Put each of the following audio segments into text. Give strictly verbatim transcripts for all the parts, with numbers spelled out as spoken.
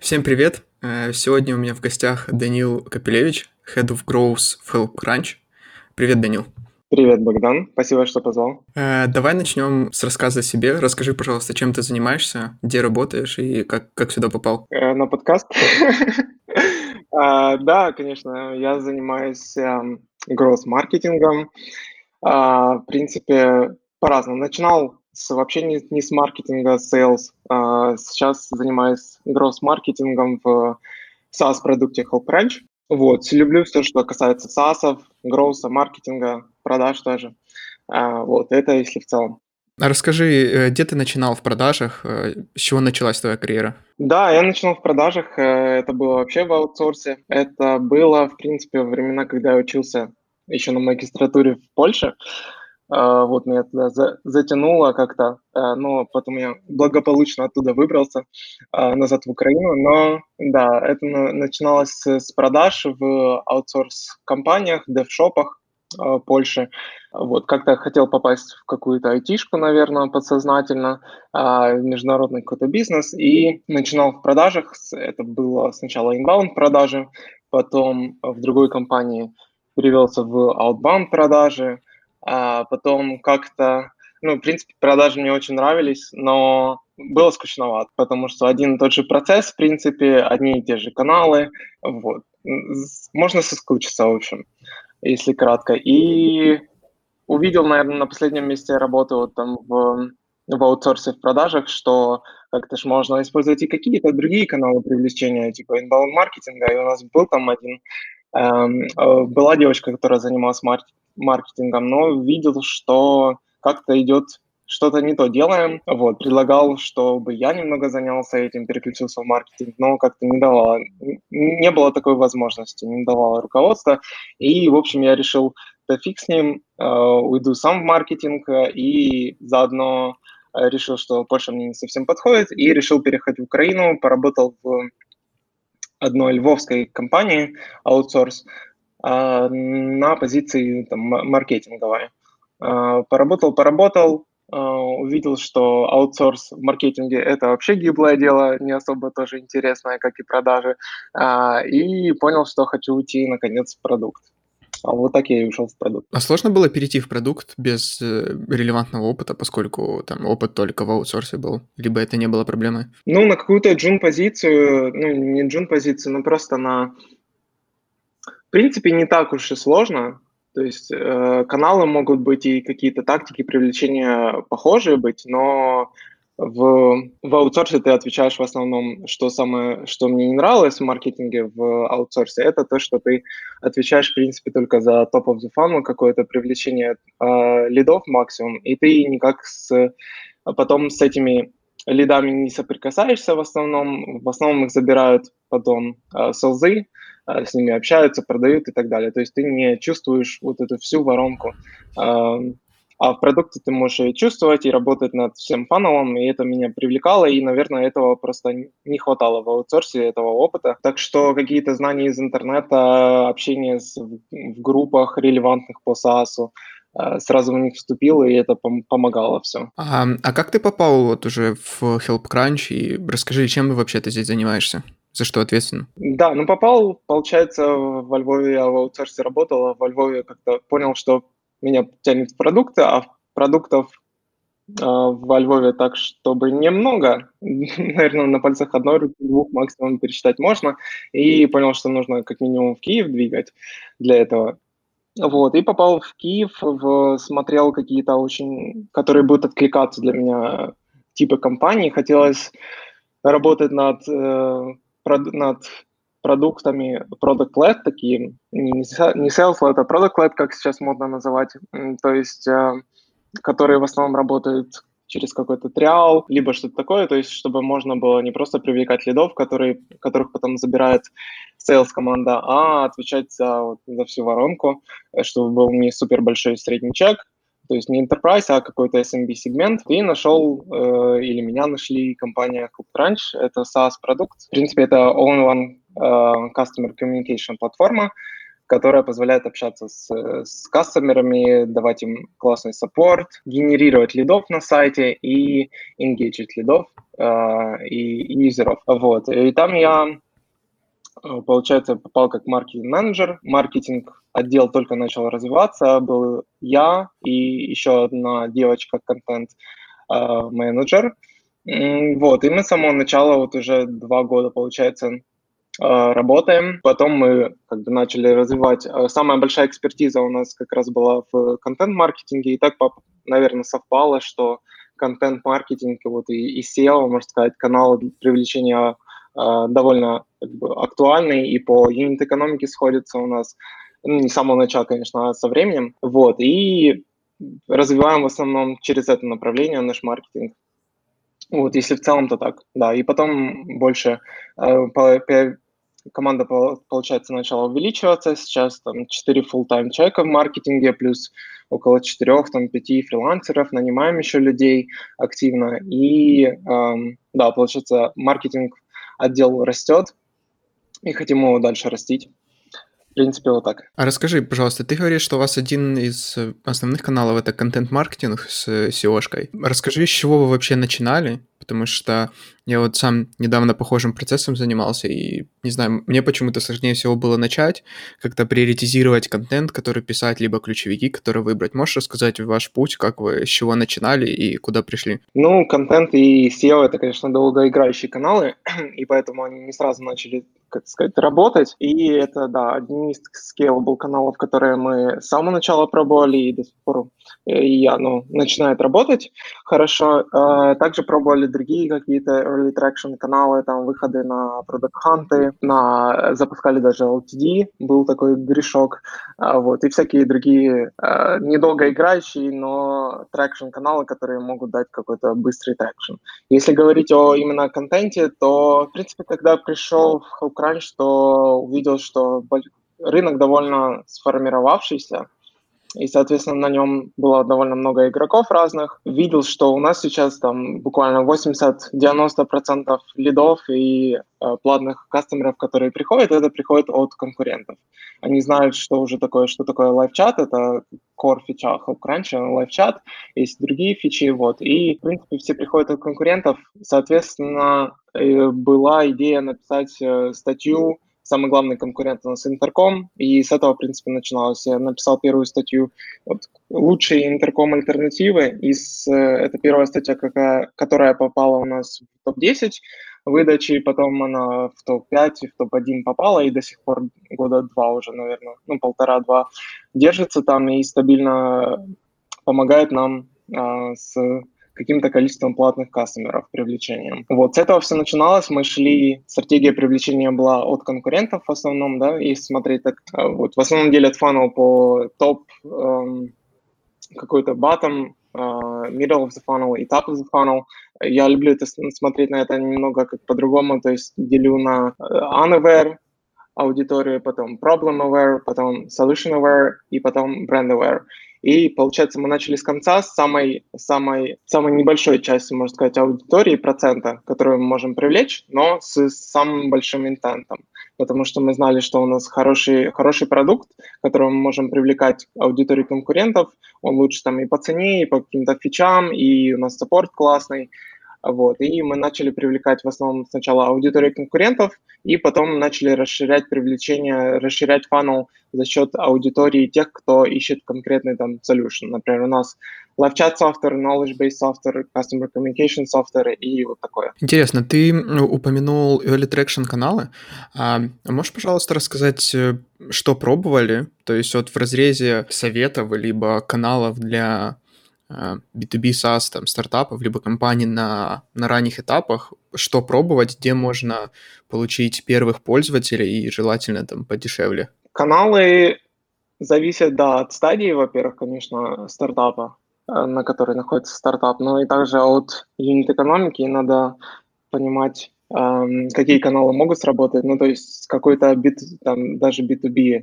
Всем привет! Сегодня у меня в гостях Даниил Капелевич, Head of Growth в HelpCrunch. Привет, Данил. Привет, Богдан. Спасибо, что позвал. Давай начнем с рассказа о себе. Расскажи, пожалуйста, чем ты занимаешься, где работаешь и как, как сюда попал? На подкаст? Да, конечно. Я занимаюсь growth-маркетингом. В принципе, по-разному. Начинал вообще не, не с маркетинга, sales. А сейчас занимаюсь growth-маркетингом в SaaS-продукте HelpCrunch. Вот, люблю все, что касается SaaS-ов, growth, маркетинга, продаж тоже. А, вот, это если в целом. А расскажи, где ты начинал в продажах? С чего началась твоя карьера? Да, я начинал в продажах. Это было вообще в аутсорсе. Это было, в принципе, времена, когда я учился еще на магистратуре в Польше. Вот меня туда затянуло как-то, но потом я благополучно оттуда выбрался назад в Украину. Но да, это начиналось с продаж в аутсорс-компаниях, девшопах Польши. Вот как-то хотел попасть в какую-то айтишку, наверное, подсознательно, международный какой-то бизнес. И начинал в продажах. Это было сначала inbound продажи, потом в другой компании перевелся в outbound продажи. А потом как-то, ну, в принципе, продажи мне очень нравились, но было скучновато, потому что один и тот же процесс, в принципе, одни и те же каналы, вот. Можно соскучиться, в общем, если кратко. И увидел, наверное, на последнем месте работы вот там в, в аутсорсе, в продажах, что как-то ж можно использовать и какие-то другие каналы привлечения, типа инбаунд-маркетинга, и у нас был там один... Была девочка, которая занималась маркетингом, но видел, что как-то идет что-то не то делаем. Вот, предлагал, чтобы я немного занялся этим, переключился в маркетинг, но как-то не давала, не было такой возможности, не давало руководства. И, в общем, я решил, да фиг с ним, уйду сам в маркетинг, и заодно решил, что Польша мне не совсем подходит, и решил переехать в Украину, поработал в... одной львовской компании аутсорс на позиции там, маркетинговой. Поработал, поработал, увидел, что аутсорс в маркетинге – это вообще гиблое дело, не особо тоже интересное, как и продажи, и понял, что хочу уйти, наконец, в продукт. А вот так я и ушел в продукт. А сложно было перейти в продукт без релевантного опыта, поскольку там опыт только в аутсорсе был? Либо это не было проблемой? Ну, на какую-то джун-позицию, ну, не джун-позицию, но просто на... В принципе, не так уж и сложно. То есть э, каналы могут быть и какие-то тактики привлечения похожие быть, но... В, в аутсорсе ты отвечаешь в основном, что самое, что мне не нравилось в маркетинге в аутсорсе, это то, что ты отвечаешь, в принципе, только за top of the funnel, какое-то привлечение э, лидов максимум, и ты никак с, потом с этими лидами не соприкасаешься в основном, в основном их забирают потом э, селзы, э, с ними общаются, продают и так далее, то есть ты не чувствуешь вот эту всю воронку. Э, А в продукте ты можешь и чувствовать, и работать над всем фанелом, и это меня привлекало, и, наверное, этого просто не хватало в аутсорсе, этого опыта. Так что какие-то знания из интернета, общение с, в группах, релевантных по SaaS, сразу в них вступил, и это пом- помогало все. А, а как ты попал вот уже в HelpCrunch, и расскажи, чем вообще ты здесь занимаешься? За что ответственно? Да, ну попал, получается, во Львове, я в аутсорсе работал, а во Львове как-то понял, что меня тянет в продукты, а продуктов э, во Львове так, чтобы немного, наверное, на пальцах одной руки, двух максимум пересчитать можно, и понял, что нужно как минимум в Киев двигать для этого. Вот, и попал в Киев, в, смотрел какие-то очень, которые будут откликаться для меня типы компаний, хотелось работать над, э, прод, над продуктами product-led, такие, не sales-led, а product-led, как сейчас модно называть, то есть, которые в основном работают через какой-то триал, либо что-то такое, то есть, чтобы можно было не просто привлекать лидов, которые, которых потом забирает sales-команда, а отвечать за, вот, за всю воронку, чтобы был не супер большой средний чек, то есть не Enterprise, а какой-то эс эм би-сегмент. И нашел, э, или меня нашли, компания HelpCrunch. Это SaaS-продукт. В принципе, это all-in-one э, Customer Communication платформа, которая позволяет общаться с, с кастомерами, давать им классный саппорт, генерировать лидов на сайте и engage лидов э, и, и юзеров. Вот. И там я, получается, попал как маркетинг-менеджер. Маркетинг-отдел только начал развиваться. Был я и еще одна девочка, контент-менеджер. Вот. И мы с самого начала, вот уже два года, получается, работаем. Потом мы как бы начали развивать. Самая большая экспертиза у нас как раз была в контент-маркетинге. И так, наверное, совпало, что контент-маркетинг вот и, и сео, можно сказать, канал привлечения довольно как бы актуальный и по юнит-экономике сходится у нас. Ну, не с самого начала, конечно, а со временем. Вот. И развиваем в основном через это направление наш маркетинг. Вот, если в целом, то так, да. И потом больше э, по, по, команда, получается, начала увеличиваться. Сейчас там четыре full-time человека в маркетинге, плюс около четырех, там, пяти фрилансеров. Нанимаем еще людей активно. И, э, да, получается, маркетинг-отдел растет, и хотим его дальше растить. В принципе, вот так. А расскажи, пожалуйста, ты говоришь, что у вас один из основных каналов – это контент-маркетинг с сео-шкой. Расскажи, с чего вы вообще начинали, потому что я вот сам недавно похожим процессом занимался, и, не знаю, мне почему-то сложнее всего было начать, как-то приоритизировать контент, который писать, либо ключевики, которые выбрать. Можешь рассказать ваш путь, как вы, с чего начинали и куда пришли? Ну, контент и сео – это, конечно, долгоиграющие каналы, и поэтому они не сразу начали, как сказать, работать. И это, да, один из scalable каналов, которые мы с самого начала пробовали, и до сих пор и оно начинает работать хорошо. Также пробовали другие какие-то early traction каналы, там выходы на ProductHunt, на... запускали даже эл ти ди, был такой грешок, вот, и всякие другие недолго играющие, но traction каналы, которые могут дать какой-то быстрый traction. Если говорить о именно контенте, то, в принципе, когда пришел в HelpCrunch, то увидел, что рынок довольно сформировавшийся, и, соответственно, на нем было довольно много игроков разных. Видел, что у нас сейчас там буквально восемьдесят-девяносто процентов лидов и э, платных кастомеров, которые приходят, это приходит от конкурентов. Они знают, что уже такое, что такое лайв-чат, это core фича HelpCrunch, лайв-чат, есть другие фичи, вот. И, в принципе, все приходят от конкурентов. Соответственно, э, была идея написать э, статью. Самый главный конкурент у нас Intercom, и с этого, в принципе, начиналось. Я написал первую статью вот, «Лучшие Intercom альтернативы». И с, это первая статья, какая, которая попала у нас в топ десять выдачи, потом она в топ пять и в топ один попала, и до сих пор года два уже, наверное, ну, полтора-два держится там и стабильно помогает нам а, с каким-то количеством платных кастомеров привлечением. Вот, с этого все начиналось, мы шли, стратегия привлечения была от конкурентов в основном, да, если смотреть так, вот, в основном делят фанел по топ, эм, какой-то bottom, э, middle of the funnel и top of the funnel. Я люблю это, смотреть на это немного как по-другому, то есть делю на unaware аудиторию, потом problem aware, потом solution aware и потом brand aware. И, получается, мы начали с конца, с самой, самой, самой небольшой части, можно сказать, аудитории, процента, которую мы можем привлечь, но с, с самым большим интентом. Потому что мы знали, что у нас хороший, хороший продукт, которым мы можем привлекать аудиторию конкурентов. Он лучше там и по цене, и по каким-то фичам, и у нас саппорт классный. Вот. И мы начали привлекать в основном сначала аудиторию конкурентов, и потом начали расширять привлечение, расширять фанел за счет аудитории тех, кто ищет конкретный там solution. Например, у нас live chat software, knowledge based software, customer communication software и вот такое. Интересно, ты упомянул early traction каналы. А можешь, пожалуйста, рассказать, что пробовали? То есть вот в разрезе советов либо каналов для би ту би SaaS, там, стартапов, либо компаний на, на ранних этапах, что пробовать, где можно получить первых пользователей и желательно там подешевле? Каналы зависят, да, от стадии, во-первых, конечно, стартапа, на которой находится стартап, но и также от юнит-экономики, надо понимать, какие каналы могут сработать, ну, то есть с какой-то, там, даже би ту би э,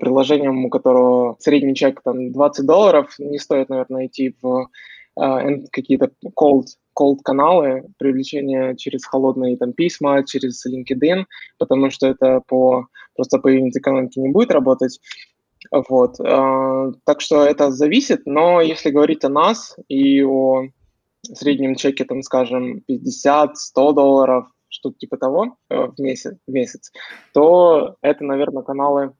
приложением, у которого средний чек, там, двадцать долларов, не стоит, наверное, идти в э, какие-то cold, cold-каналы, привлечение через холодные там, письма, через LinkedIn, потому что это по, просто по юнит-экономике не будет работать. Вот. Так что это зависит, но если говорить о нас и о среднем чеке, там, скажем, пятьдесят-сто долларов, что-то типа того в месяц, в месяц, то это, наверное, каналы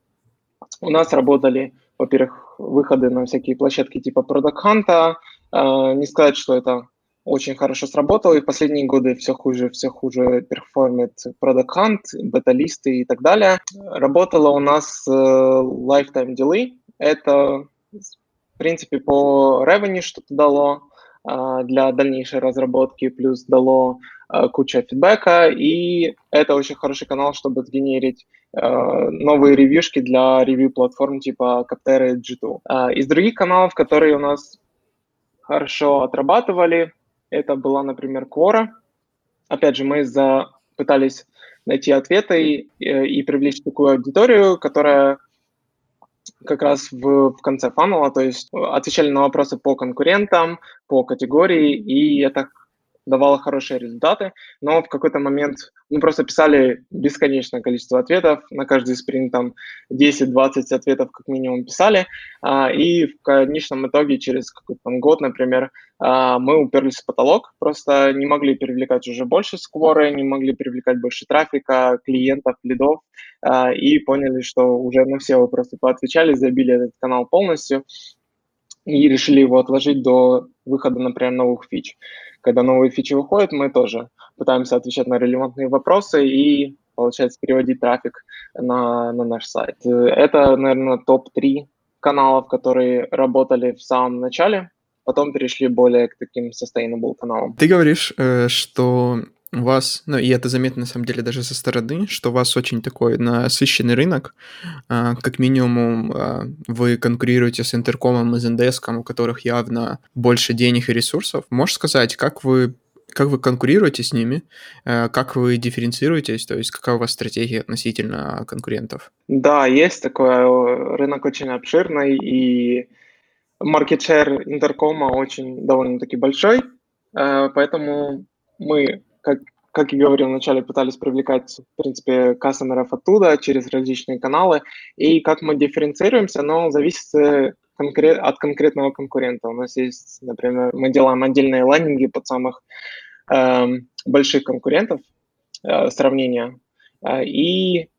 у нас работали, во-первых, выходы на всякие площадки типа ProductHunt. Не сказать, что это очень хорошо сработало, и в последние годы все хуже, все хуже перформит ProductHunt, бета-листы и так далее. Работало у нас lifetime delay. Это, в принципе, по revenue что-то дало для дальнейшей разработки, плюс дало куча фидбэка, и это очень хороший канал, чтобы сгенерить э, новые ревьюшки для ревью-платформ типа Capterra и джи два. Э, из других каналов, которые у нас хорошо отрабатывали, это была, например, Quora. Опять же, мы за... пытались найти ответы и, и привлечь такую аудиторию, которая как раз в, в конце фанала, то есть отвечали на вопросы по конкурентам, по категории, и это давала хорошие результаты, но в какой-то момент мы просто писали бесконечное количество ответов, на каждый спринт там десять-двадцать ответов как минимум писали, и в конечном итоге через какой-то там год, например, мы уперлись в потолок, просто не могли привлекать уже больше скворы, не могли привлекать больше трафика, клиентов, лидов, и поняли, что уже на все вопросы поотвечали, забили этот канал полностью, и решили его отложить до выхода, например, новых фич. Когда новые фичи выходят, мы тоже пытаемся отвечать на релевантные вопросы и, получается, переводить трафик на, на наш сайт. Это, наверное, топ-три каналов, которые работали в самом начале, потом перешли более к таким sustainable каналам. Ты говоришь, что у вас, ну и это заметно на самом деле даже со стороны, что у вас очень такой насыщенный рынок, как минимум вы конкурируете с Интеркомом и Зендеском, у которых явно больше денег и ресурсов. Можешь сказать, как вы, как вы конкурируете с ними, как вы дифференцируетесь, то есть какая у вас стратегия относительно конкурентов? Да, есть такой рынок очень обширный, и маркет-шер Интеркома очень довольно-таки большой, поэтому мы... Как, как и говорил вначале, пытались привлекать, в принципе, кастомеров оттуда через различные каналы. И как мы дифференцируемся, но зависит конкрет, от конкретного конкурента. У нас есть, например, мы делаем отдельные лендинги под самых э, больших конкурентов э, сравнения. Э, и,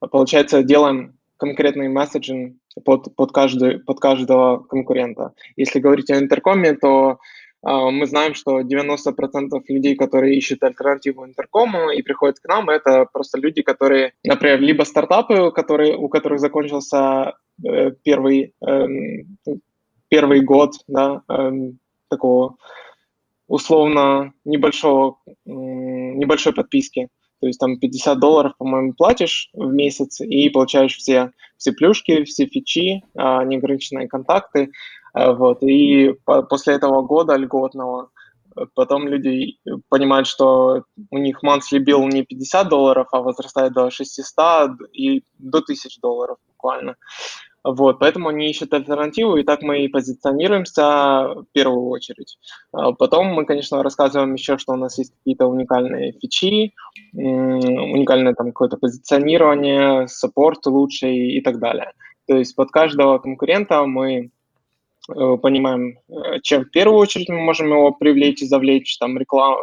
получается, делаем конкретный месседжинг под, под, каждый, под каждого конкурента. Если говорить о Интеркоме, то... Мы знаем, что девяносто процентов людей, которые ищут альтернативу Интеркому и приходят к нам, это просто люди, которые, например, либо стартапы, которые, у которых закончился э, первый, э, первый год да, э, такого условно небольшого, э, небольшой подписки. То есть там пятьдесят долларов, по-моему, платишь в месяц и получаешь все, все плюшки, все фичи, э, неограниченные контакты. Вот. И по- после этого года льготного потом люди понимают, что у них monthly bill не пятьдесят долларов, а возрастает до шестьсот и до тысячи долларов буквально. Вот. Поэтому они ищут альтернативу, и так мы и позиционируемся в первую очередь. Потом мы, конечно, рассказываем еще, что у нас есть какие-то уникальные фичи, уникальное там какое-то позиционирование, саппорт лучший и так далее. То есть под каждого конкурента мы... понимаем, чем в первую очередь мы можем его привлечь и завлечь, там реклам,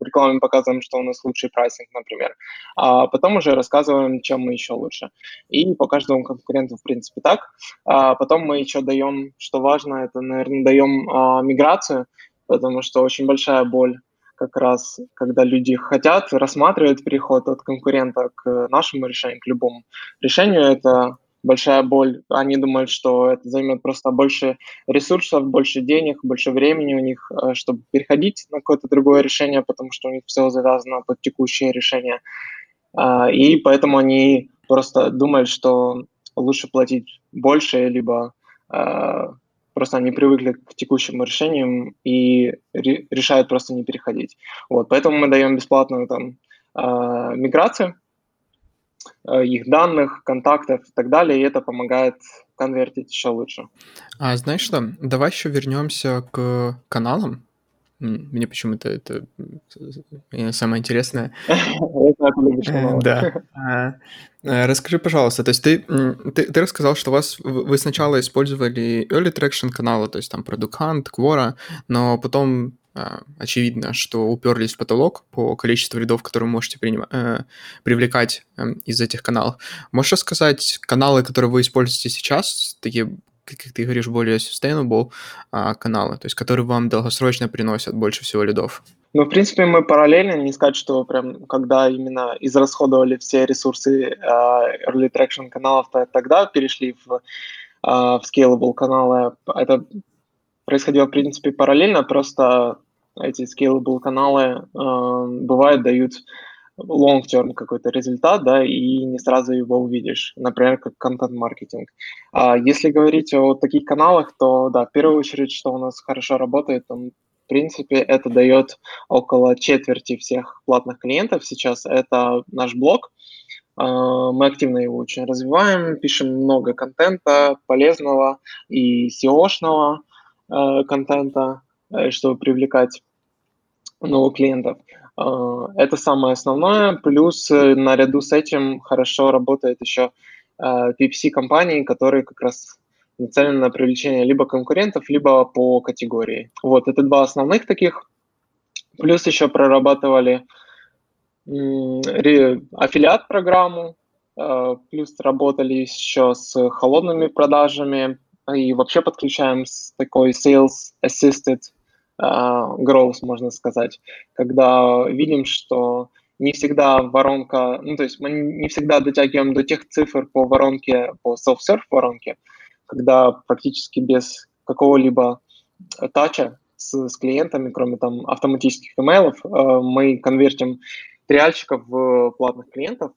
рекламе показываем, что у нас лучший прайсинг, например, а потом уже рассказываем, чем мы еще лучше. И по каждому конкуренту, в принципе, так. А потом мы еще даем, что важно, это, наверное, даем а, миграцию, потому что очень большая боль как раз, когда люди хотят, рассматривают переход от конкурента к нашему решению, к любому решению, это... большая боль. Они думают, что это займет просто больше ресурсов, больше денег, больше времени у них, чтобы переходить на какое-то другое решение, потому что у них все завязано под текущее решение. И поэтому они просто думают, что лучше платить больше, либо просто они привыкли к текущему решению и решают просто не переходить. Вот. Поэтому мы даем бесплатную там, миграцию, их данных, контактов и так далее, и это помогает конвертить еще лучше. А знаешь что, давай еще вернемся к каналам, Мне почему-то это самое интересное. Да. Расскажи, пожалуйста, то есть ты, ты, ты рассказал, что у вас вы сначала использовали early traction каналы, то есть там ProductHunt, Quora, но потом очевидно, что уперлись в потолок по количеству рядов, которые вы можете приним... привлекать из этих каналов. Можешь рассказать каналы, которые вы используете сейчас, такие, как ты говоришь, более sustainable а, каналы, то есть которые вам долгосрочно приносят больше всего лидов? Ну, в принципе, мы параллельно, не сказать, что прям когда именно израсходовали все ресурсы а, early traction каналов, то тогда перешли в, а, в scalable каналы. Это происходило, в принципе, параллельно, просто эти scalable каналы а, бывают, дают long-term какой-то результат, да, и не сразу его увидишь, например, как контент-маркетинг. А если говорить о таких каналах, то, да, в первую очередь, что у нас хорошо работает, он, в принципе, это дает около четверти всех платных клиентов сейчас, это наш блог. Мы активно его очень развиваем, пишем много контента полезного и сео-шного контента, чтобы привлекать новых клиентов. Это самое основное, плюс наряду с этим хорошо работает еще пи пи си-компании, которые как раз нацелены на привлечение либо конкурентов, либо по категории. Вот, это два основных таких. Плюс еще прорабатывали аффилиат-программу, плюс работали еще с холодными продажами и вообще подключаем такой sales-assisted growth, можно сказать, когда видим, что не всегда воронка, ну, то есть мы не всегда дотягиваем до тех цифр по воронке, по self-serve воронке, когда практически без какого-либо тача с, с клиентами, кроме там автоматических имейлов, мы конвертим триальщиков в платных клиентов.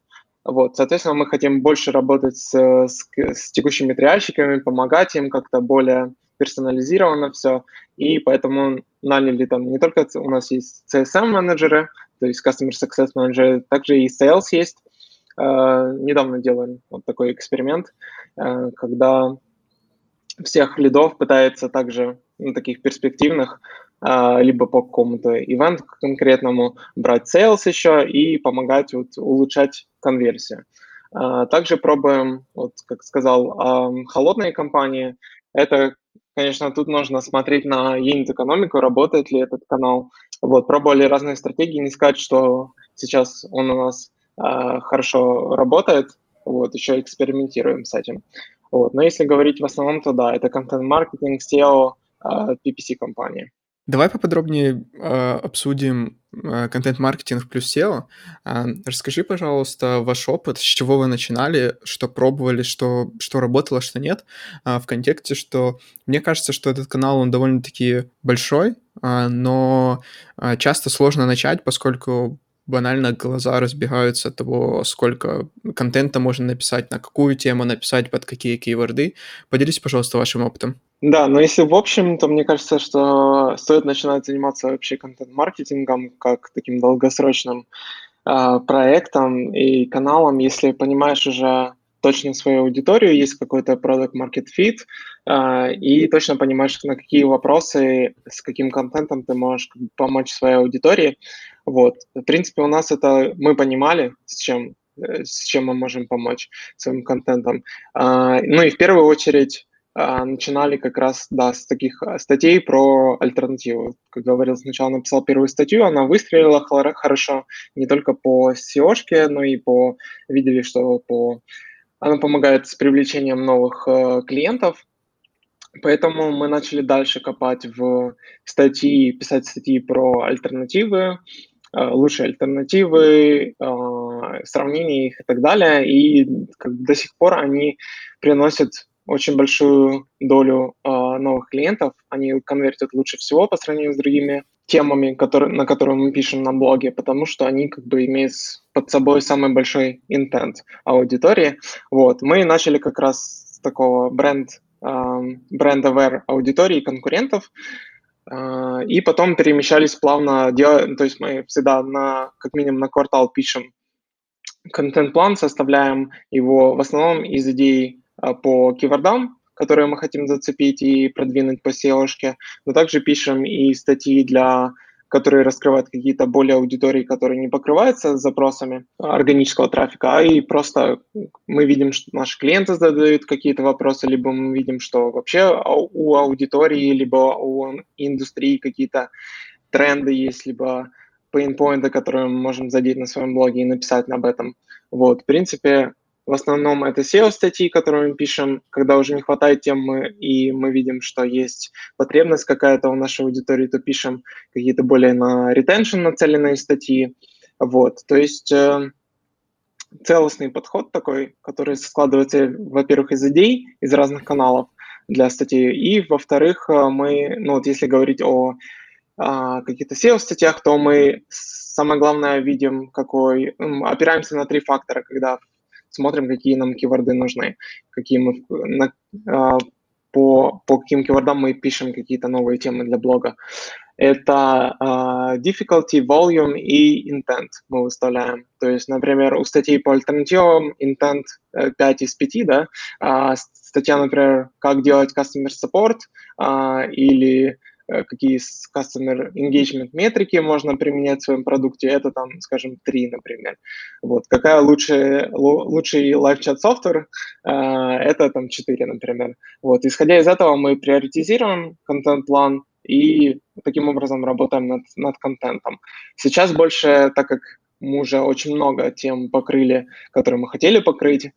Вот, соответственно, мы хотим больше работать с, с, с текущими триальщиками, помогать им как-то более персонализировано все, и поэтому наняли там не только у нас есть си эс эм-менеджеры, то есть Customer Success менеджеры, также и Sales есть. Э, недавно делали вот такой эксперимент, э, когда всех лидов пытается также, ну, таких перспективных, э, либо по какому-то ивенту конкретному брать Sales еще и помогать вот, улучшать конверсию. Э, также пробуем, вот как сказал, э, холодные компании. Это, конечно, тут нужно смотреть на юнит-экономику, работает ли этот канал. Вот, пробовали разные стратегии, не сказать, что сейчас он у нас э, хорошо работает, вот, еще экспериментируем с этим. Вот, но если говорить в основном, то да, это контент-маркетинг, сео, э, пи пи си-компании. Давай поподробнее э, обсудим э, контент-маркетинг плюс сео. Э, расскажи, пожалуйста, ваш опыт, с чего вы начинали, что пробовали, что, что работало, что нет, э, в контексте, что мне кажется, что этот канал, он довольно-таки большой, э, но э, часто сложно начать, поскольку банально глаза разбегаются от того, сколько контента можно написать, на какую тему написать, под какие кейворды. Поделись, пожалуйста, вашим опытом. Да, но если в общем, то мне кажется, что стоит начинать заниматься вообще контент-маркетингом как таким долгосрочным э, проектом и каналом, если понимаешь уже точно свою аудиторию, есть какой-то product market fit, э, и точно понимаешь, на какие вопросы, с каким контентом ты можешь помочь своей аудитории. Вот. В принципе, у нас это мы понимали, с чем, с чем мы можем помочь своим контентом. А, ну и в первую очередь а, начинали как раз да, с таких статей про альтернативу. Как говорил, сначала написал первую статью, она выстрелила хорошо не только по сео-шке, но и по видели, что по она помогает с привлечением новых э, клиентов. Поэтому мы начали дальше копать в статьи, писать статьи про альтернативы, лучшие альтернативы, сравнение их и так далее. И до сих пор они приносят очень большую долю новых клиентов. Они конвертят лучше всего по сравнению с другими темами, которые, на которые мы пишем на блоге, потому что они как бы имеют под собой самый большой интент аудитории. Вот. Мы начали как раз с такого бренд бренд-aware аудитории конкурентов, и потом перемещались плавно, то есть мы всегда на, как минимум на квартал пишем контент-план, составляем его в основном из идей по кивордам, которые мы хотим зацепить и продвинуть по сео-шке, но также пишем и статьи для которые раскрывают какие-то более аудитории, которые не покрываются запросами органического трафика, а и просто мы видим, что наши клиенты задают какие-то вопросы, либо мы видим, что вообще у аудитории, либо у индустрии какие-то тренды есть, либо пейнпоинты, которые мы можем задеть на своем блоге и написать об этом. Вот, в принципе, в основном это сео-статьи, которые мы пишем, когда уже не хватает темы, и мы видим, что есть потребность какая-то у нашей аудитории, то пишем какие-то более на ретеншн нацеленные статьи. Вот, то есть э, целостный подход такой, который складывается, во-первых, из идей, из разных каналов для статьи, и, во-вторых, мы, ну вот если говорить о э, каких-то сео-статьях, то мы, самое главное, видим, какой, опираемся на три фактора, когда смотрим, какие нам киворды нужны, какие мы, на, по, по каким кивордам мы пишем какие-то новые темы для блога. Это uh, difficulty, volume и intent мы выставляем. То есть, например, у статей по альтернативам intent пять из пяти, да, uh, статья, например, «Как делать customer support» uh, или какие customer engagement метрики можно применять в своем продукте, это там, скажем, три, например. Вот. Какая лучшая, лучший live-chat софтвер, это там четыре, например. Вот. Исходя из этого мы приоритизируем контент-план и таким образом работаем над, над контентом. Сейчас больше, так как мы уже очень много тем покрыли, которые мы хотели покрыть,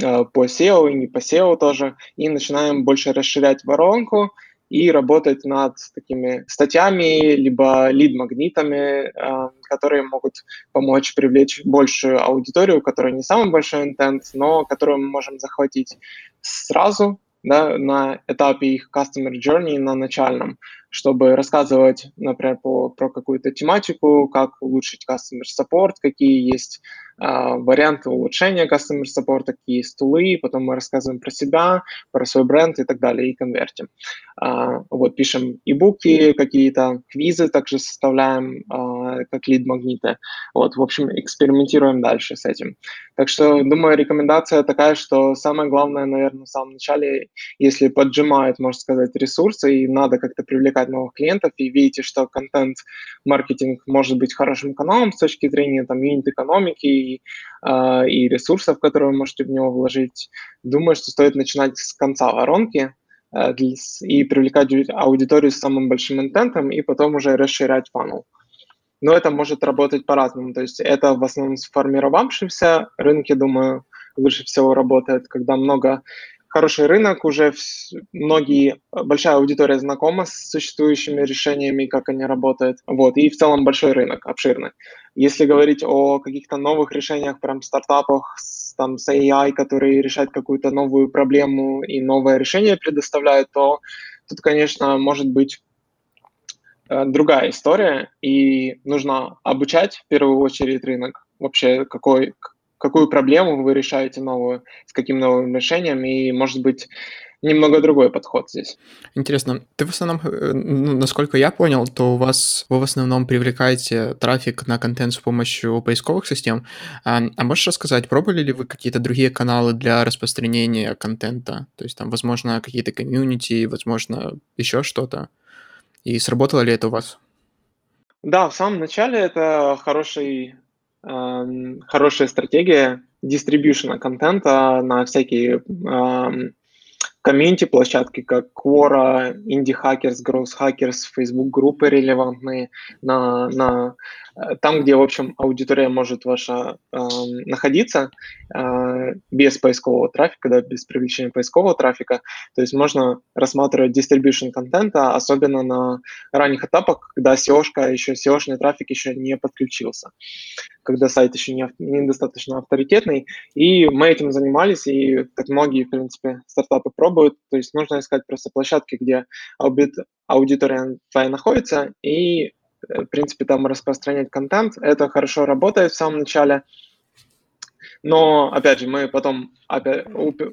по сео и не по сео тоже, и начинаем больше расширять воронку, и работать над такими статьями, либо лид-магнитами, которые могут помочь привлечь большую аудиторию, которая не самый большой интент, но которую мы можем захватить сразу, да, на этапе их customer journey, на начальном, чтобы рассказывать, например, по, про какую-то тематику, как улучшить customer support, какие есть э, варианты улучшения customer support, какие есть тулы, потом мы рассказываем про себя, про свой бренд и так далее, и конвертим. Э, вот, пишем e-буки, какие-то квизы также составляем, э, как лид-магниты. Вот, в общем, экспериментируем дальше с этим. Так что, думаю, рекомендация такая, что самое главное, наверное, в самом начале, если поджимают, можно сказать, ресурсы, и надо как-то привлекать новых клиентов, и видите, что контент-маркетинг может быть хорошим каналом с точки зрения там юнит-экономики и, э, и ресурсов, которые вы можете в него вложить. Думаю, что стоит начинать с конца воронки э, и привлекать аудиторию с самым большим интентом, и потом уже расширять фанул. Но это может работать по-разному, то есть это в основном сформировавшийся рынок, я думаю, лучше всего работает, когда много... Хороший рынок, уже многие, большая аудитория знакома с существующими решениями, как они работают. Вот, и в целом большой рынок, обширный. Если говорить о каких-то новых решениях, прям стартапах, там, с эй ай, которые решают какую-то новую проблему и новое решение предоставляют, то тут, конечно, может быть другая история, и нужно обучать в первую очередь рынок вообще, какой... какую проблему вы решаете новую, с каким новым решением, и, может быть, немного другой подход здесь. Интересно, ты в основном, ну, насколько я понял, то у вас, вы в основном привлекаете трафик на контент с помощью поисковых систем. А, а можешь рассказать, пробовали ли вы какие-то другие каналы для распространения контента? То есть там, возможно, какие-то комьюнити, возможно, еще что-то. И сработало ли это у вас? Да, в самом начале это хороший... хорошая стратегия дистрибьюшена контента на всякие комьюнити-площадки, um, как Quora, Indie Hackers, Growth Hackers, Facebook-группы релевантные, на, на, там, где, в общем, аудитория может ваша um, находиться uh, без поискового трафика, да, без привлечения поискового трафика. То есть можно рассматривать дистрибьюшн контента, особенно на ранних этапах, когда сео-шка, еще сео-шный трафик еще не подключился, когда сайт еще не, недостаточно авторитетный, и мы этим занимались, и так многие, в принципе, стартапы пробуют, то есть нужно искать просто площадки, где аудитория твоя находится, и, в принципе, там распространять контент, это хорошо работает в самом начале, но, опять же, мы потом опять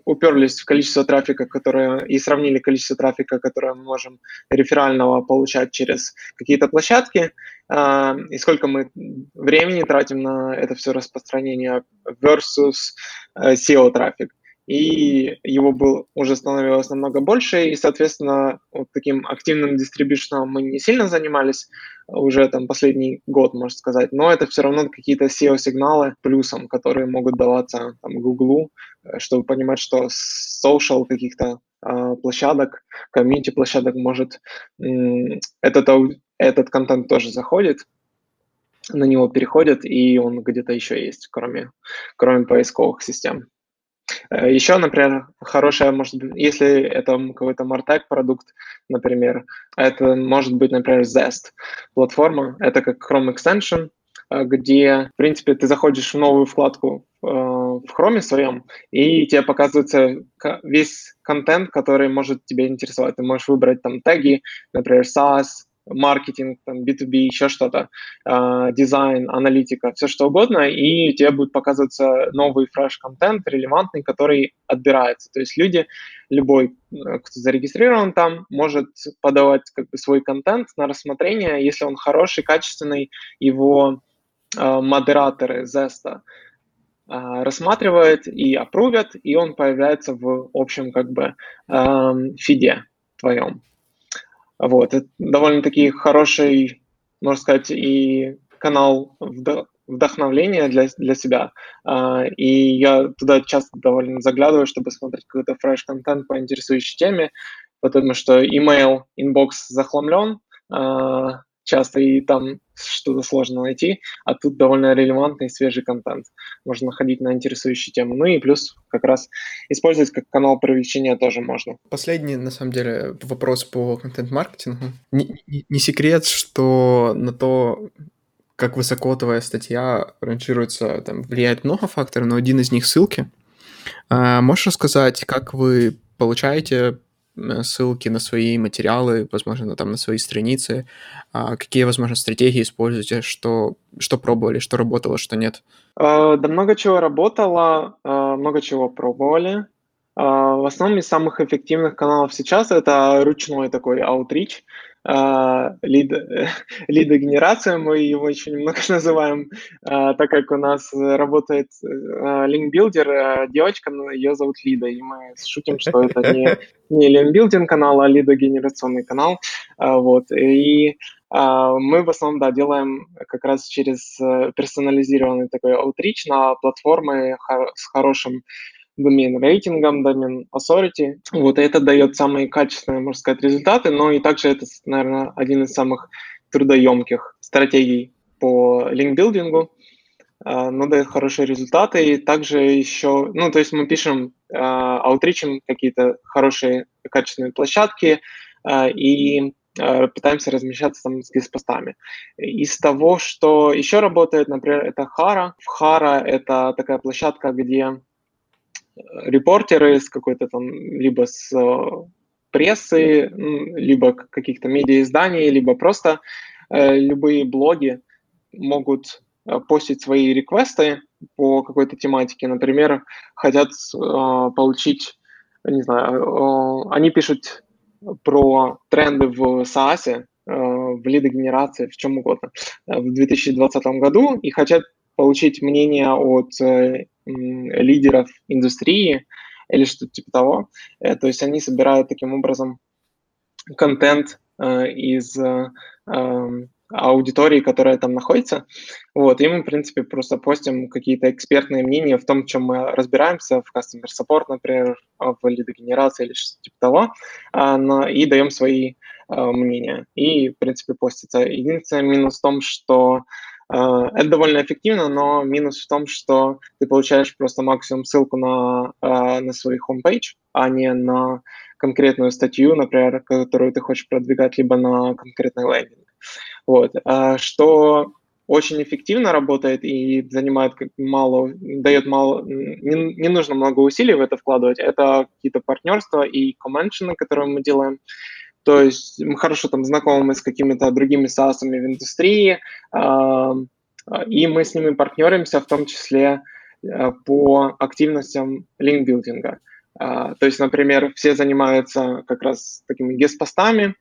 уперлись в количество трафика, которое, и сравнили количество трафика, которое мы можем реферального получать через какие-то площадки, э, и сколько мы времени тратим на это все распространение versus э, сео-трафик. и его был, уже становилось намного больше, и, соответственно, вот таким активным дистрибьюшном мы не сильно занимались уже там последний год, можно сказать, но это все равно какие-то сео-сигналы плюсом, которые могут даваться там Гуглу, чтобы понимать, что social каких-то э, площадок, комьюнити-площадок может, э, этот, этот контент тоже заходит, на него переходит, и он где-то еще есть, кроме, кроме поисковых систем. Еще, например, хорошая, может быть, если это какой-то MarTech продукт, например, это может быть, например, Zest платформа, это как Chrome Extension, где, в принципе, ты заходишь в новую вкладку э, в Chrome своем, и тебе показывается весь контент, который может тебя интересовать. Ты можешь выбрать там теги, например, SaaS, маркетинг, там, би ту би, еще что-то, э, дизайн, аналитика, все что угодно, и тебе будет показываться новый фреш-контент, релевантный, который отбирается. То есть люди, любой, кто зарегистрирован там, может подавать как бы свой контент на рассмотрение, если он хороший, качественный, его э, модераторы Zest'а э, рассматривают и апрувят, и он появляется в общем как бы э, фиде твоем. Вот, это довольно-таки хороший, можно сказать, и канал вдохновления для, для себя. И я туда часто довольно заглядываю, чтобы смотреть какой-то фреш-контент по интересующей теме, потому что email, инбокс захламлен часто, и там что-то сложно найти, а тут довольно релевантный свежий контент. Можно находить на интересующие темы. Ну и плюс как раз использовать как канал привлечения тоже можно. Последний, на самом деле, вопрос по контент-маркетингу. Не, не, не секрет, что на то, как высоко твоя статья ранжируется, там влияет много факторов, но один из них — ссылки. А можешь рассказать, как вы получаете ссылки на свои материалы, возможно, там на свои страницы, какие, возможно, стратегии используете, что, что пробовали, что работало, что нет? Да много чего работало, много чего пробовали. В основном из самых эффективных каналов сейчас это ручной такой outreach, лидогенерация, мы его еще немного называем, так как у нас работает линкбилдер, девочка, ее зовут Лида, и мы шутим, что это не, не линкбилдинг канал, а лидогенерационный канал, вот, и мы в основном, да, делаем как раз через персонализированный такой outreach на платформы с хорошим домен рейтингом, домен authority. Вот, и это дает самые качественные, можно сказать, результаты, но и также это, наверное, один из самых трудоемких стратегий по линкбилдингу, но дает хорошие результаты. И также еще, ну, то есть мы пишем, аутричим какие-то хорошие качественные площадки и пытаемся размещаться там с гест-постами. Из того, что еще работает, например, это Хара. Хара — это такая площадка, где репортеры с какой-то там либо с прессы, либо каких-то медиаизданий, либо просто э, любые блоги могут постить свои реквесты по какой-то тематике. Например, хотят э, получить, не знаю, э, они пишут про тренды в SaaS, э, в лидогенерации, в чем угодно, в две тысячи двадцатом году, и хотят получить мнение от э, лидеров индустрии или что-то типа того. Э, то есть они собирают таким образом контент э, из э, э, аудитории, которая там находится. Вот. И мы, в принципе, просто постим какие-то экспертные мнения в том, чем мы разбираемся, в Customer Support, например, в лидогенерации или что-то типа того, э, на, и даем свои э, мнения. И, в принципе, постится. Единственный минус в том, что Uh, это довольно эффективно, но минус в том, что ты получаешь просто максимум ссылку на, uh, на свой homepage, а не на конкретную статью, например, которую ты хочешь продвигать, либо на конкретный лендинг. Вот. Uh, что очень эффективно работает и занимает мало, дает мало, не, не нужно много усилий в это вкладывать, это какие-то партнерства и комменшины, которые мы делаем. То есть мы хорошо там знакомы с какими-то другими SaaS-ами в индустрии, э, и мы с ними партнеримся, в том числе э, по активностям линкбилдинга. Э, то есть, например, все занимаются как раз такими гест-постами,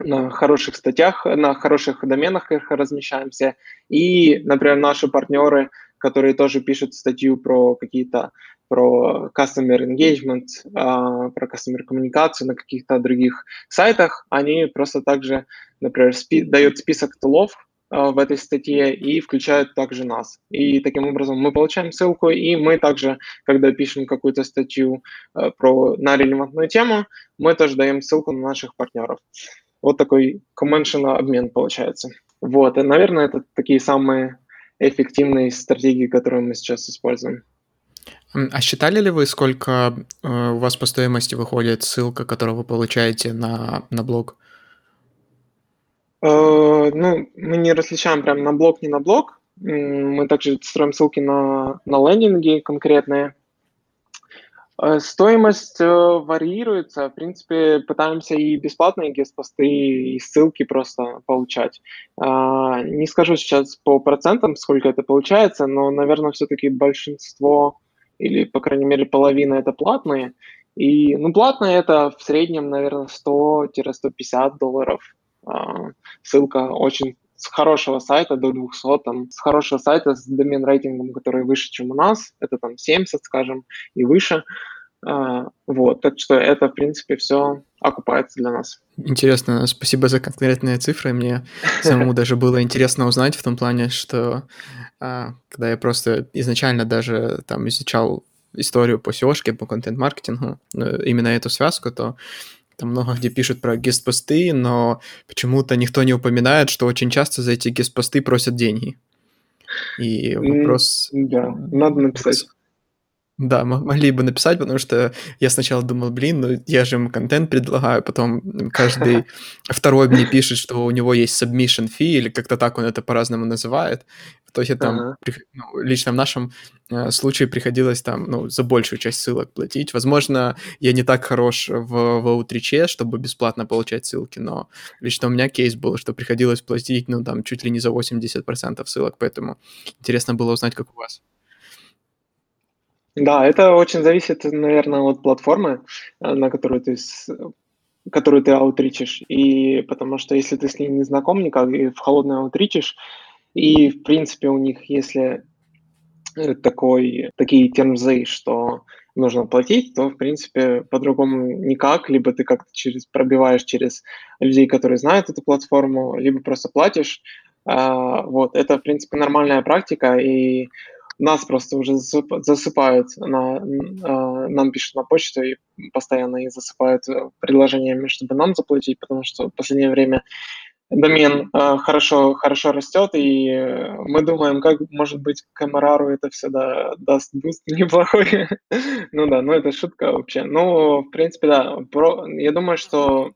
на хороших статьях, на хороших доменах их размещаемся, и, например, наши партнеры которые тоже пишут статью про какие-то, про customer engagement, про customer коммуникацию на каких-то других сайтах, они просто также, например, спи- дают список тулов в этой статье и включают также нас. И таким образом мы получаем ссылку, и мы также, когда пишем какую-то статью про, на релевантную тему, мы тоже даем ссылку на наших партнеров. Вот такой комменшн обмен получается. Вот, и, наверное, это такие самые эффективные стратегии, которые мы сейчас используем. А считали ли вы, сколько у вас по стоимости выходит ссылка, которую вы получаете на, на блог? Uh, ну, мы не различаем прям на блог, не на блог. Мы также строим ссылки на, на лендинги конкретные. Uh, стоимость uh, варьируется. В принципе, пытаемся и бесплатные гест-посты, и ссылки просто получать. Uh, не скажу сейчас по процентам, сколько это получается, но, наверное, все-таки большинство, или, по крайней мере, половина это платные. И, ну, платные это в среднем, наверное, сто-сто пятьдесят долларов. Ссылка очень с хорошего сайта до двухсот, там, с хорошего сайта с домен рейтингом, который выше, чем у нас, это там семьдесят, скажем, и выше. Вот, так что это, в принципе, все окупается для нас. Интересно, спасибо за конкретные цифры. Мне самому даже было интересно узнать в том плане, что когда я просто изначально даже там изучал историю по сео-шке, по контент-маркетингу, именно эту связку, то там много где пишут про гест-посты, но почему-то никто не упоминает, что очень часто за эти гест-посты просят деньги. И вопрос... Да, надо написать. Да, могли бы написать, потому что я сначала думал, блин, ну я же им контент предлагаю, потом каждый второй мне пишет, что у него есть submission fee, или как-то так он это по-разному называет. То есть там, ага. ну, лично в нашем э, случае приходилось там, ну, за большую часть ссылок платить. Возможно, я не так хорош в, в аутриче, чтобы бесплатно получать ссылки, но лично у меня кейс был, что приходилось платить, ну, там, чуть ли не за восемьдесят процентов ссылок, поэтому интересно было узнать, как у вас. Да, это очень зависит, наверное, от платформы, на которую ты... С... которую ты аутричишь, и потому что если ты с ней не знаком никак и в холодную аутричишь, и, в принципе, у них, если такой, такие термзы, что нужно платить, то, в принципе, по-другому никак. Либо ты как-то через, пробиваешь через людей, которые знают эту платформу, либо просто платишь. А, вот. Это, в принципе, нормальная практика, и нас просто уже засыпают, на, нам пишут на почту и постоянно и засыпают предложениями, чтобы нам заплатить, потому что в последнее время домен э, хорошо, хорошо растет, и мы думаем, как, может быть, Камерару это все да, даст буст неплохой. Ну да, ну это шутка вообще. Ну, в принципе, да, про, я думаю, что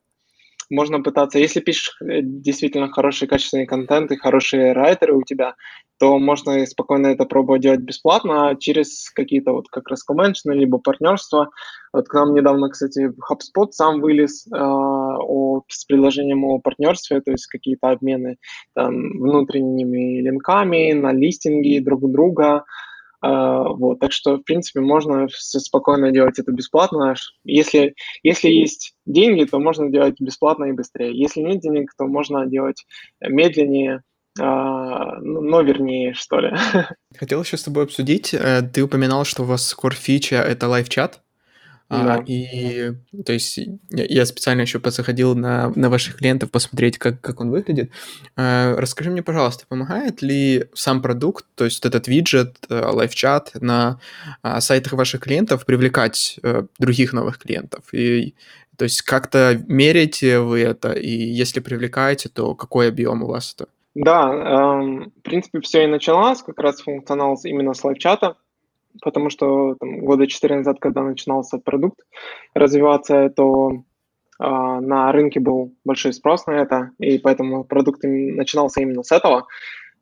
можно пытаться, если пишешь действительно хороший, качественный контент и хорошие райтеры у тебя, то можно спокойно это пробовать делать бесплатно через какие-то вот как раз комменшны, либо партнерства. Вот к нам недавно, кстати, HubSpot сам вылез э, о, с предложением о партнерстве, то есть какие-то обмены там, внутренними линками на листинги друг у друга. Э, вот. Так что, в принципе, можно все спокойно делать это бесплатно. Если, если есть деньги, то можно делать бесплатно и быстрее. Если нет денег, то можно делать медленнее, Uh, но вернее, что ли. Хотел еще с тобой обсудить. Ты упоминал, что у вас кор-фича — это лайв-чат. Да. Uh, и, то есть, я специально еще подсоходил на, на ваших клиентов посмотреть, как, как он выглядит. Uh, расскажи мне, пожалуйста, помогает ли сам продукт, то есть этот виджет, лайв-чат на uh, сайтах ваших клиентов привлекать uh, других новых клиентов? И, то есть как-то меряете вы это? И если привлекаете, то какой объем у вас это? Да, э, в принципе, все и началось, как раз функционал именно с лайв-чата, потому что там, года четыре назад, когда начинался продукт развиваться, то э, на рынке был большой спрос на это, и поэтому продукт начинался именно с этого,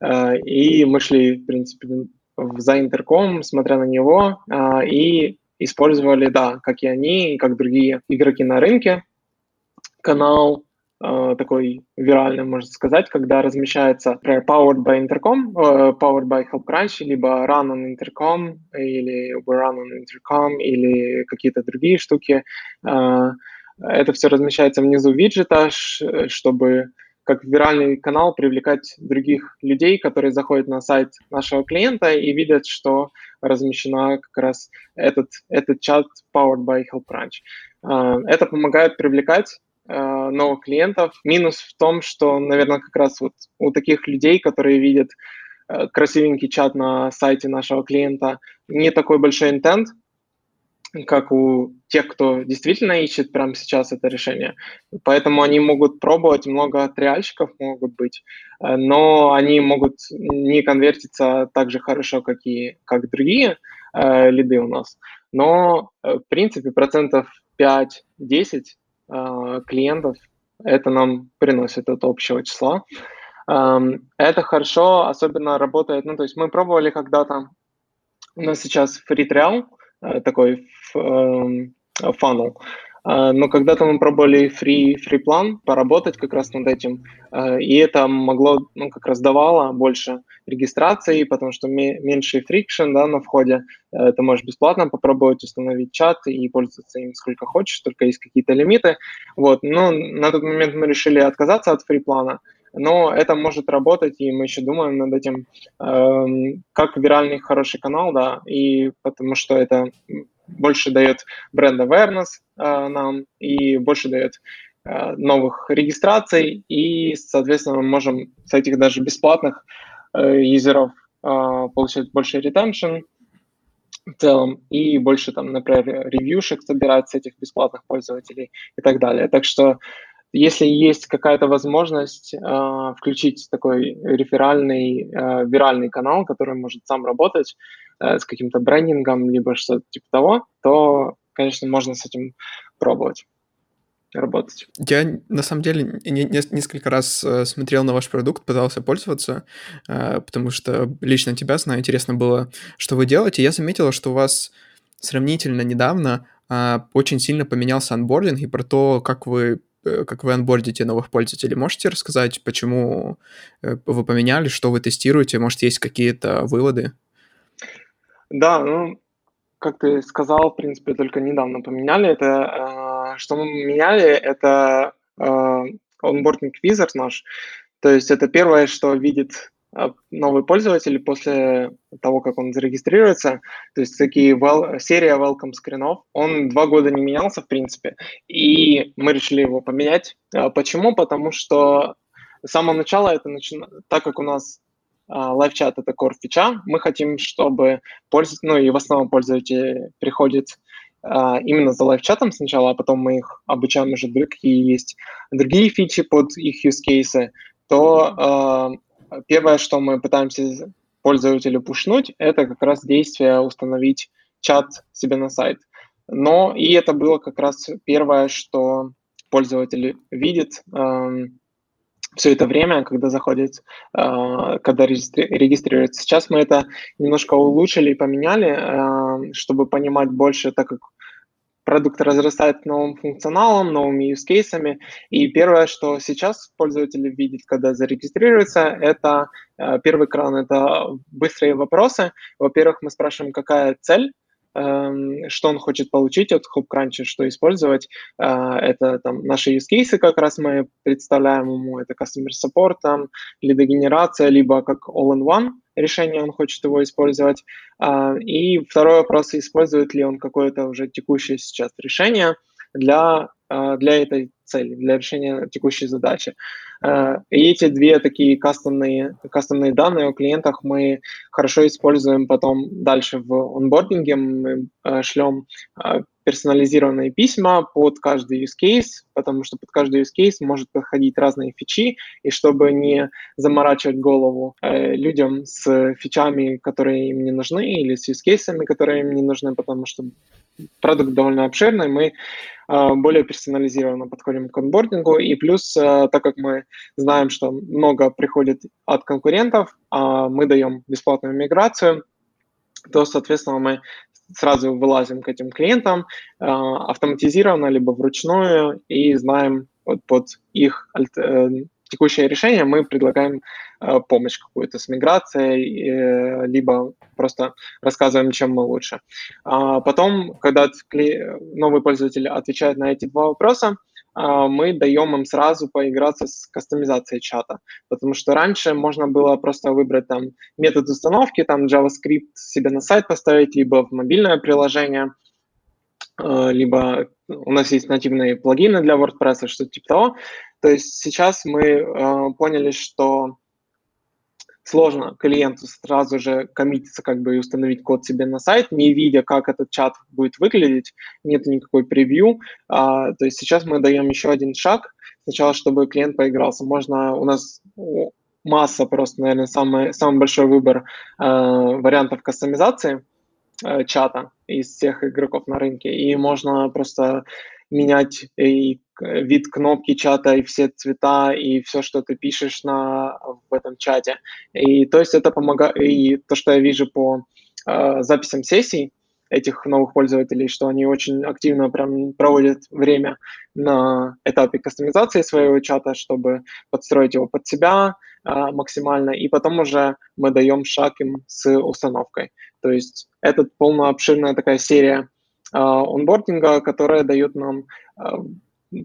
э, и мы шли, в принципе, за Intercom, смотря на него, э, и использовали, да, как и они, и как другие игроки на рынке, канал, такой виральный, можно сказать, когда размещается, например, Powered by Intercom, Powered by HelpCrunch, либо Run on Intercom, или We Run on Intercom, или какие-то другие штуки. Это все размещается внизу виджета, чтобы как виральный канал привлекать других людей, которые заходят на сайт нашего клиента и видят, что размещена как раз этот, этот чат powered by HelpCrunch. Это помогает привлекать новых клиентов. Минус в том, что, наверное, как раз вот у таких людей, которые видят красивенький чат на сайте нашего клиента, не такой большой интент, как у тех, кто действительно ищет прямо сейчас это решение. Поэтому они могут пробовать, много триальщиков могут быть, но они могут не конвертиться так же хорошо, как и как другие э, лиды у нас. Но, в принципе, процентов пять-десять э, клиентов это нам приносит от общего числа. Э, это хорошо, особенно работает. Ну, то есть мы пробовали когда-то, у нас сейчас free trial, такой фанел. Но когда-то мы пробовали free, free план, поработать как раз над этим, и это могло, ну, как раз давало больше регистрации, потому что меньше фрикшн, да, на входе. Ты можешь бесплатно попробовать установить чат и пользоваться им сколько хочешь, только есть какие-то лимиты. Вот. Но на тот момент мы решили отказаться от free плана, но это может работать, и мы еще думаем над этим, э, как виральный хороший канал, да, и потому что это больше дает бренд awareness э, нам, и больше дает э, новых регистраций, и, соответственно, мы можем с этих даже бесплатных э, юзеров э, получать больше retention в целом, и больше, там, например, ревьюшек собирать с этих бесплатных пользователей и так далее. Так что если есть какая-то возможность э, включить такой реферальный, э, виральный канал, который может сам работать э, с каким-то брендингом, либо что-то типа того, то, конечно, можно с этим пробовать работать. Я, на самом деле, не, не, несколько раз смотрел на ваш продукт, пытался пользоваться, э, потому что лично тебя знаю, интересно было, что вы делаете. Я заметила, что у вас сравнительно недавно э, очень сильно поменялся анбординг и про то, как вы как вы анбордите новых пользователей. Можете рассказать, почему вы поменяли, что вы тестируете? Может, есть какие-то выводы? Да, ну, как ты сказал, в принципе, только недавно поменяли. Это, э, что мы меняли, это онбординг-визор э, наш. То есть это первое, что видит новый пользователь после того, как он зарегистрируется, то есть такие wel- серия welcome скринов, он два года не менялся, в принципе, и мы решили его поменять. Почему? Потому что с самого начала, это начи... так как у нас лайв-чат — это core фича, мы хотим, чтобы пользователь, ну и в основном пользователи приходят именно за лайв-чатом сначала, а потом мы их обучаем уже, какие есть другие фичи под их use-кейсы, то первое, что мы пытаемся пользователю пушнуть, это как раз действие установить чат себе на сайт. Но и это было как раз первое, что пользователь видит э, все это время, когда заходит, э, когда регистри- регистрируется. Сейчас мы это немножко улучшили и поменяли, э, чтобы понимать больше, так как продукт разрастает новым функционалом, новыми юзкейсами. И первое, что сейчас пользователи видят, когда зарегистрируется, это первый экран, это быстрые вопросы. Во-первых, мы спрашиваем, какая цель, что он хочет получить от HelpCrunch, что использовать. Это там наши use cases, как раз мы представляем ему, это customer support, там, лидогенерация, либо как all-in-one решение он хочет его использовать. И второй вопрос, использует ли он какое-то уже текущее сейчас решение для, для этой цели, для решения текущей задачи. И эти две такие кастомные, кастомные данные о клиентах мы хорошо используем потом дальше в онбординге. Мы шлем персонализированные письма под каждый use case, потому что под каждый use case может подходить разные фичи, и чтобы не заморачивать голову э, людям с фичами, которые им не нужны, или с use case'ами, которые им не нужны, потому что продукт довольно обширный, мы э, более персонализированно подходим к онбордингу, и плюс, э, так как мы знаем, что много приходит от конкурентов, а мы даем бесплатную миграцию, то, соответственно, мы сразу вылазим к этим клиентам э, автоматизированно, либо вручную, и знаем вот, под их э, текущее решение мы предлагаем э, помощь какую-то с миграцией, э, либо просто рассказываем, чем мы лучше. А потом, когда новый пользователь отвечает на эти два вопроса, мы даем им сразу поиграться с кастомизацией чата. Потому что раньше можно было просто выбрать там метод установки, там JavaScript себе на сайт поставить, либо в мобильное приложение, либо у нас есть нативные плагины для WordPress, что-то типа того. То есть сейчас мы поняли, что сложно клиенту сразу же коммититься как бы и установить код себе на сайт, не видя, как этот чат будет выглядеть, нет никакой превью. А, то есть сейчас мы даем еще один шаг, сначала, чтобы клиент поигрался. Можно, у нас масса просто, наверное, самый, самый большой выбор а, вариантов кастомизации а, чата из всех игроков на рынке, и можно просто менять и вид кнопки чата, и все цвета, и все, что ты пишешь на, в этом чате. И то есть это помогает, и то, что я вижу по э, записям сессий этих новых пользователей, что они очень активно прям проводят время на этапе кастомизации своего чата, чтобы подстроить его под себя э, максимально, и потом уже мы даем шаг им с установкой. То есть это полнообширная такая серия э, онбординга, которая дает нам э,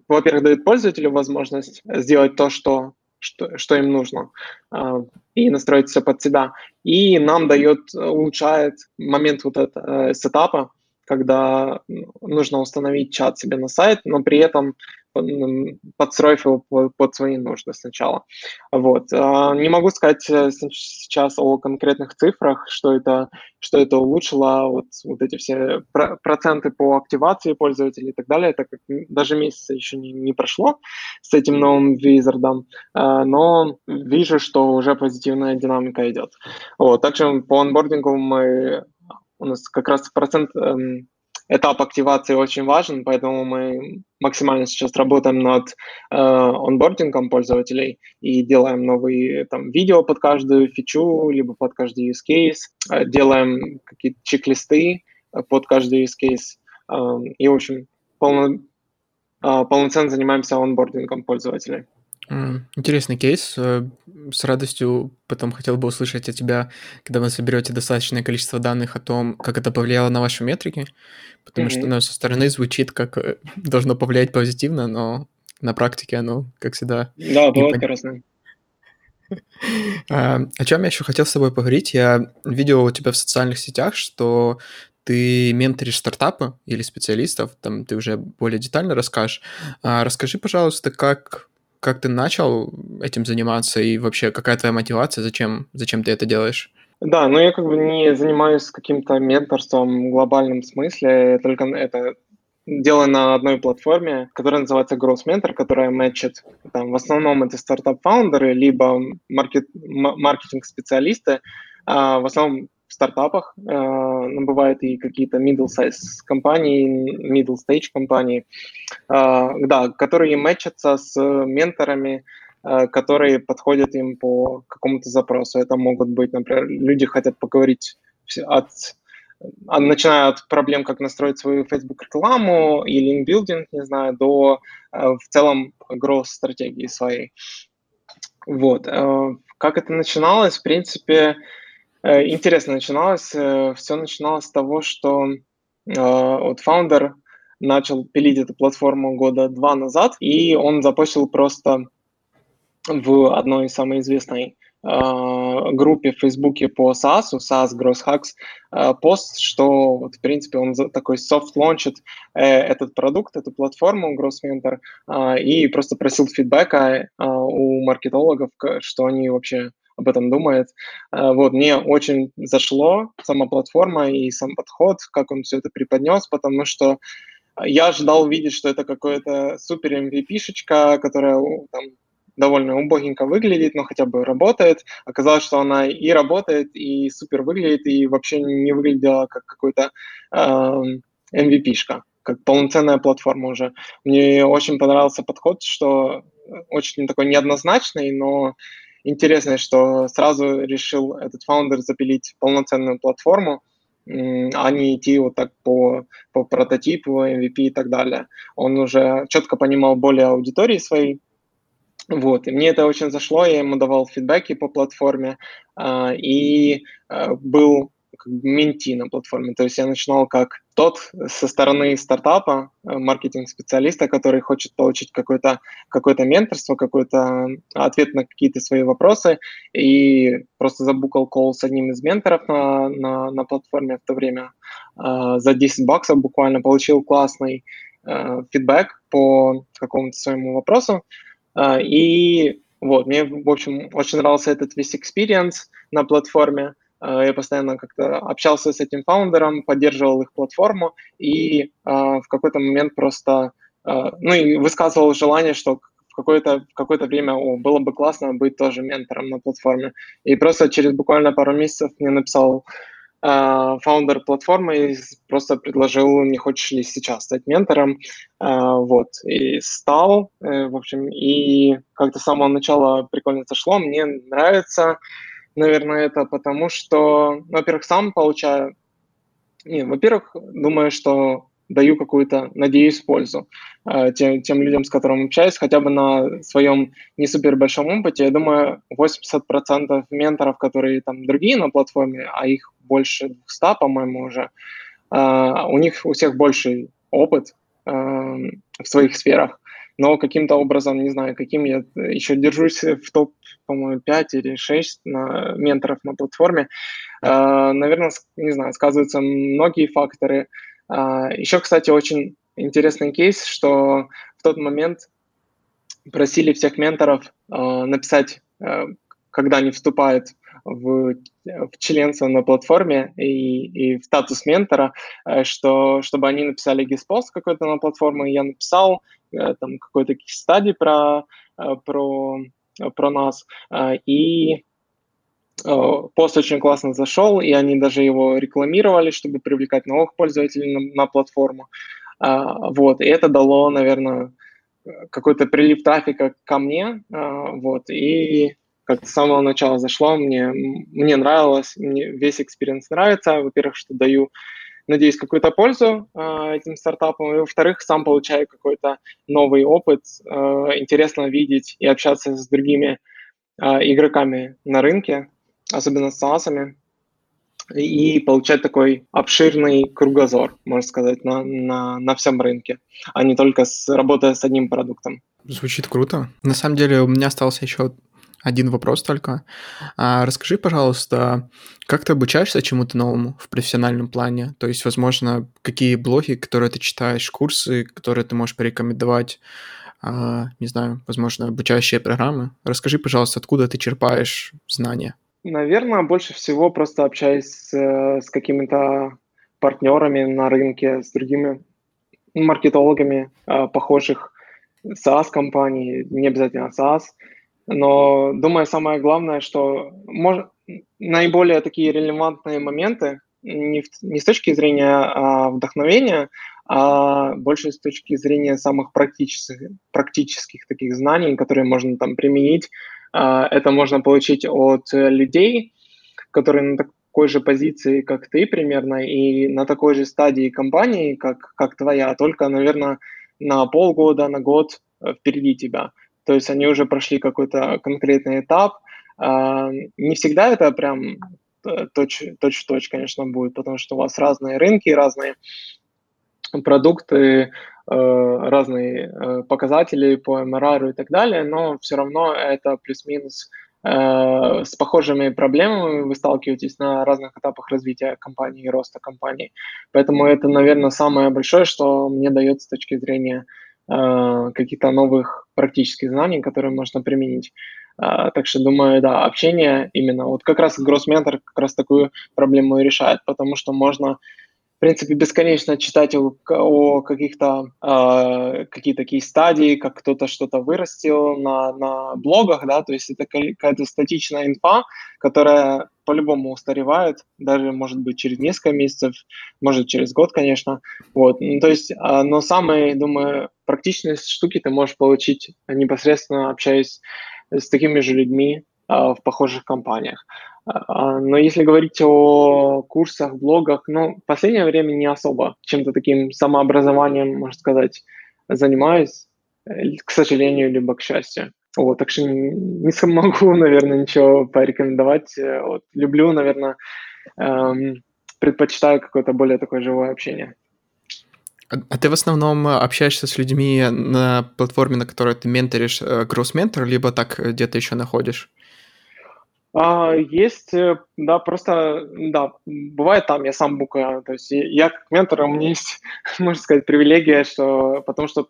во-первых, дает пользователю возможность сделать то, что, что, что им нужно, и настроить все под себя. И нам дает, улучшает момент вот этого сетапа, когда нужно установить чат себе на сайт, но при этом подстроив его под свои нужды сначала. Вот. Не могу сказать сейчас о конкретных цифрах, что это, что это улучшило, вот, вот эти все проценты по активации пользователей и так далее, так как даже месяца еще не, не прошло с этим новым визардом, но вижу, что уже позитивная динамика идет. Вот. Также по онбордингу мы, у нас как раз процент... Этап активации очень важен, поэтому мы максимально сейчас работаем над э, онбордингом пользователей и делаем новые там, видео под каждую фичу, либо под каждый use case, делаем какие-то чек-листы под каждый use case э, и, в общем, полно, э, полноценно занимаемся онбордингом пользователей. Интересный кейс. С радостью потом хотел бы услышать от тебя, когда вы соберете достаточное количество данных о том, как это повлияло на ваши метрики, потому mm-hmm. что ну, со стороны звучит, как должно повлиять позитивно, но на практике оно, как всегда... Да, было интересно. О чем я еще хотел с тобой поговорить? Я видел у тебя в социальных сетях, что ты менторишь стартапы или специалистов, там ты уже более детально расскажешь. Расскажи, пожалуйста, как... Как ты начал этим заниматься и вообще какая твоя мотивация, зачем, зачем ты это делаешь? Да, ну я как бы не занимаюсь каким-то менторством в глобальном смысле, я только это делаю на одной платформе, которая называется GrowthMentor, которая мэтчит, там, в основном это стартап-фаундеры, либо маркет, маркетинг-специалисты, а в основном в стартапах, но бывают и какие-то middle-size компании, middle-stage компании, да, которые мэтчатся с менторами, которые подходят им по какому-то запросу. Это могут быть, например, люди хотят поговорить от, начиная от проблем, как настроить свою Facebook-рекламу и линк-билдинг, не знаю, до в целом growth-стратегии своей. Вот. Как это начиналось? В принципе, интересно начиналось. Все начиналось с того, что э, вот фаундер начал пилить эту платформу года два назад, и он запустил просто в одной самой известной э, группе в Фейсбуке по SaaS, SaaS Growth Hacks, э, пост, что вот, в принципе он такой soft-лончит э, этот продукт, эту платформу GrowthMentor, э, и просто просил фидбэка э, у маркетологов, что они вообще... об этом думает. Вот, мне очень зашло сама платформа и сам подход, как он все это преподнес, потому что я ожидал увидеть, что это какая-то супер эм ви пи-шечка, которая там, довольно убогенько выглядит, но хотя бы работает. Оказалось, что она и работает, и супер выглядит, и вообще не выглядела как какой-то э, эм ви пи-шка, как полноценная платформа уже. Мне очень понравился подход, что очень такой неоднозначный, но интересно, что сразу решил этот фаундер запилить полноценную платформу, а не идти вот так по, по прототипу, эм ви пи и так далее. Он уже четко понимал более аудитории своей. Вот. И мне это очень зашло, я ему давал фидбэки по платформе, и был менти на платформе. То есть я начинал как тот со стороны стартапа, маркетинг-специалиста, который хочет получить какое-то, какое-то менторство, какой-то ответ на какие-то свои вопросы, и просто забукал колл с одним из менторов на, на, на платформе в то время. За десять баксов буквально получил классный фидбэк по какому-то своему вопросу. И вот, мне, в общем, очень нравился этот весь экспириенс на платформе. Я постоянно как-то общался с этим фаундером, поддерживал их платформу и в какой-то момент просто, ну, и высказывал желание, что в какое-то, в какое-то время о, было бы классно быть тоже ментором на платформе. И просто через буквально пару месяцев мне написал фаундер платформы просто предложил, не хочешь ли сейчас стать ментором, вот, и стал, в общем, и как-то с самого начала прикольно зашло, мне нравится, наверное, это потому что, во-первых, сам получаю, не, во-первых, думаю, что даю какую-то, надеюсь, пользу тем, тем людям, с которыми общаюсь, хотя бы на своем не супер большом опыте. Я думаю, восемьдесят процентов менторов, которые там другие на платформе, а их больше двухсот, по-моему, уже, у них у всех больший опыт в своих сферах. Но каким-то образом, не знаю, каким я еще держусь в топ, по-моему, пять или шесть на, менторов на платформе. Наверное, не знаю, сказываются многие факторы. Еще, кстати, очень интересный кейс, что в тот момент просили всех менторов написать, когда они вступают в, в членство на платформе и, и в статус ментора, что, чтобы они написали гест-пост какой-то на платформу, я написал там какой-то кейс-стади про, про, про нас, и... Пост очень классно зашел, и они даже его рекламировали, чтобы привлекать новых пользователей на, на платформу. А, вот, и это дало, наверное, какой-то прилив трафика ко мне. А, вот, и как-то с самого начала зашло, мне, мне нравилось, мне весь экспириенс нравится. Во-первых, что даю, надеюсь, какую-то пользу а, этим стартапам, и, во-вторых, сам получаю какой-то новый опыт. А, интересно видеть и общаться с другими а, игроками на рынке, особенно с SaaS-ами, и получать такой обширный кругозор, можно сказать, на, на, на всем рынке, а не только с, работая с одним продуктом. Звучит круто. На самом деле у меня остался еще один вопрос только. А расскажи, пожалуйста, как ты обучаешься чему-то новому в профессиональном плане? То есть, возможно, какие блоги, которые ты читаешь, курсы, которые ты можешь порекомендовать, а, не знаю, возможно, обучающие программы? Расскажи, пожалуйста, откуда ты черпаешь знания? Наверное, больше всего просто общаюсь с, с какими-то партнерами на рынке, с другими маркетологами похожих SaaS-компаний, не обязательно SaaS. Но, думаю, самое главное, что мож... наиболее такие релевантные моменты не, в... не с точки зрения а вдохновения, а больше с точки зрения самых практических, практических таких знаний, которые можно там применить. Это можно получить от людей, которые на такой же позиции, как ты, примерно, и на такой же стадии компании, как, как твоя, только, наверное, на полгода, на год впереди тебя. То есть они уже прошли какой-то конкретный этап. Не всегда это прям точь-в-точь, конечно, будет, потому что у вас разные рынки, разные продукты, разные показатели по эм эр ар и так далее, но все равно это плюс-минус с похожими проблемами вы сталкиваетесь на разных этапах развития компании и роста компании. Поэтому это, наверное, самое большое, что мне дает с точки зрения каких-то новых практических знаний, которые можно применить. Так что, думаю, да, общение именно. Вот как раз GrowthMentor как раз такую проблему и решает, потому что можно... В принципе, бесконечно читать о, о каких-то э, какие-то кейс-стадии, как кто-то что-то вырастил на, на блогах, да, то есть это какая-то статичная инфа, которая по-любому устаревает, даже, может быть, через несколько месяцев, может, через год, конечно, вот, ну, то есть, э, но самые, думаю, практичные штуки ты можешь получить, непосредственно общаясь с такими же людьми э, в похожих компаниях. Но если говорить о курсах, блогах, ну, в последнее время не особо чем-то таким самообразованием, можно сказать, занимаюсь, к сожалению, либо к счастью. Вот, так что не смогу, наверное, ничего порекомендовать. Вот, люблю, наверное, эм, предпочитаю какое-то более такое живое общение. А ты в основном общаешься с людьми на платформе, на которой ты менторишь, GrowthMentor, либо так где-то еще находишь? А, есть, да, просто, да, бывает там, я сам буквально, то есть я как ментор, у меня есть, можно сказать, привилегия, что, потому что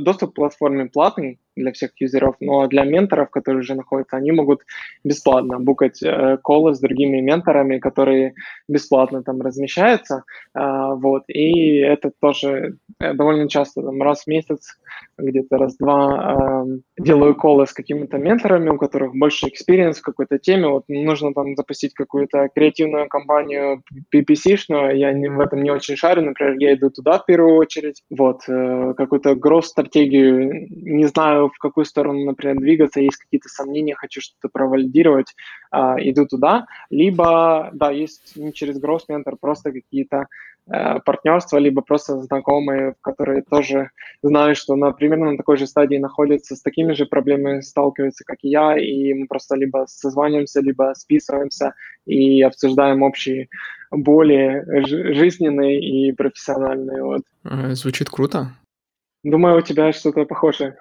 доступ к платформе платный для всех юзеров, но для менторов, которые уже находятся, они могут бесплатно букать колы с другими менторами, которые бесплатно там размещаются, вот, и это тоже довольно часто, там, раз в месяц, где-то раз-два делаю колы с какими-то менторами, у которых больше экспириенс в какой-то теме, вот нужно там запустить какую-то креативную кампанию пи пи си-шную, я в этом не очень шарю, например, я иду туда в первую очередь, вот, какую-то growth-стратегию, не знаю, в какую сторону, например, двигаться, есть какие-то сомнения, хочу что-то провалидировать, э, иду туда. Либо, да, есть не через GrowthMentor, просто какие-то э, партнерства, либо просто знакомые, которые тоже знают, что, например, на такой же стадии находятся, с такими же проблемами сталкиваются, как и я, и мы просто либо созваниваемся, либо списываемся и обсуждаем общие боли жизненные и профессиональные. Вот. Звучит круто. Думаю, у тебя что-то похожее.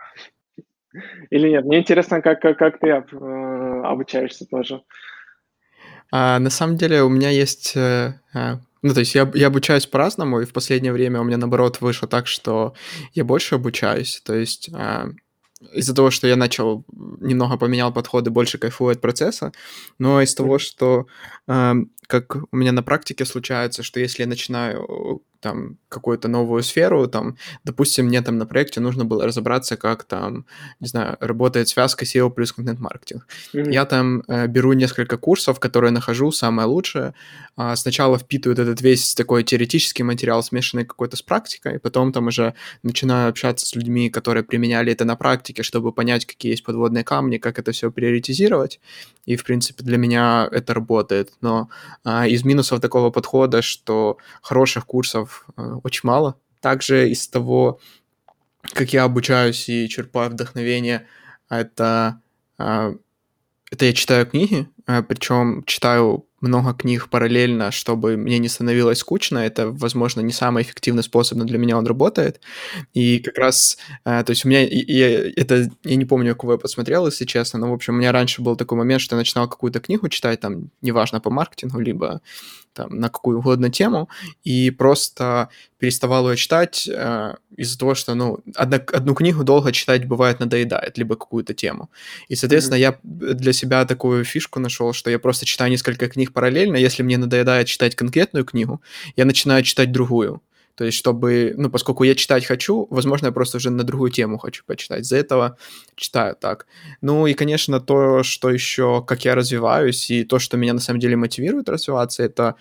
Или нет? Мне интересно, как, как, как ты об, э, обучаешься тоже. А, на самом деле у меня есть... Э, э, ну, то есть я, я обучаюсь по-разному, и в последнее время у меня, наоборот, вышло так, что я больше обучаюсь. То есть э, из-за того, что я начал, немного поменял подходы, больше кайфую от процесса, но из того, что... Э, как у меня на практике случается, что если я начинаю там какую-то новую сферу, там, допустим, мне там на проекте нужно было разобраться, как там, не знаю, работает связка сео плюс контент-маркетинг. Mm-hmm. Я там э, беру несколько курсов, которые нахожу, самое лучшее. А, сначала впитывают этот весь такой теоретический материал, смешанный какой-то с практикой, потом там уже начинаю общаться с людьми, которые применяли это на практике, чтобы понять, какие есть подводные камни, как это все приоритизировать. И, в принципе, для меня это работает. Но из минусов такого подхода, что хороших курсов очень мало. Также из того, как я обучаюсь и черпаю вдохновение, это, это я читаю книги, причем читаю много книг параллельно, чтобы мне не становилось скучно. Это, возможно, не самый эффективный способ, но для меня он работает. И как раз, то есть у меня, я, это, я не помню, кого я посмотрел, если честно, но, в общем, у меня раньше был такой момент, что я начинал какую-то книгу читать, там, неважно, по маркетингу, либо там, на какую угодно тему, и просто переставал ее читать э, из-за того, что, ну, одна, одну книгу долго читать, бывает, надоедает, либо какую-то тему. И, соответственно, mm-hmm. я для себя такую фишку нашел, что я просто читаю несколько книг параллельно, если мне надоедает читать конкретную книгу, я начинаю читать другую. То есть, чтобы, ну, поскольку я читать хочу, возможно, я просто уже на другую тему хочу почитать. Из-за этого читаю так. Ну, и, конечно, то, что еще, как я развиваюсь, и то, что меня на самом деле мотивирует развиваться, это,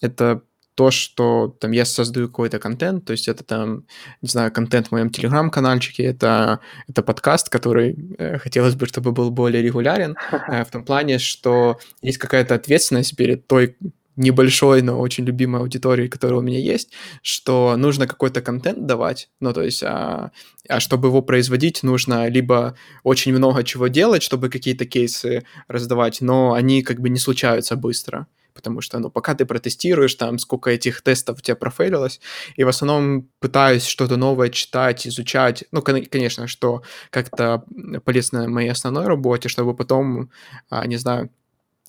это то, что там я создаю какой-то контент. То есть, это там, не знаю, контент в моем телеграм-канальчике, это, это подкаст, который э, хотелось бы, чтобы был более регулярен, э, в том плане, что есть какая-то ответственность перед той небольшой, но очень любимой аудитории, которая у меня есть, что нужно какой-то контент давать, ну, то есть, а, а чтобы его производить, нужно либо очень много чего делать, чтобы какие-то кейсы раздавать, но они как бы не случаются быстро, потому что, ну, пока ты протестируешь, там, сколько этих тестов у тебя профейлилось, и в основном пытаюсь что-то новое читать, изучать, ну, конечно, что как-то полезно моей основной работе, чтобы потом, а, не знаю,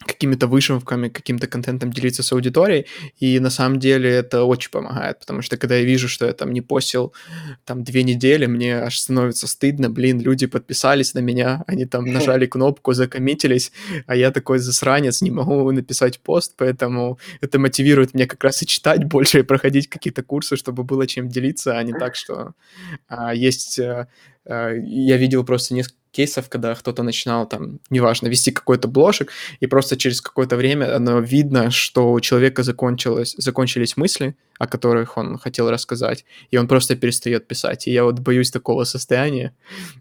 какими-то вышивками, каким-то контентом делиться с аудиторией, и на самом деле это очень помогает, потому что когда я вижу, что я там не постил там две недели, мне аж становится стыдно, блин, люди подписались на меня, они там нажали кнопку, закоммитились, а я такой засранец, не могу написать пост, поэтому это мотивирует меня как раз и читать больше, и проходить какие-то курсы, чтобы было чем делиться, а не так, что а, есть... А, а, я видел просто несколько кейсов, когда кто-то начинал, там, неважно, вести какой-то бложек, и просто через какое-то время оно видно, что у человека закончилось, закончились мысли, о которых он хотел рассказать, и он просто перестает писать. И я вот боюсь такого состояния,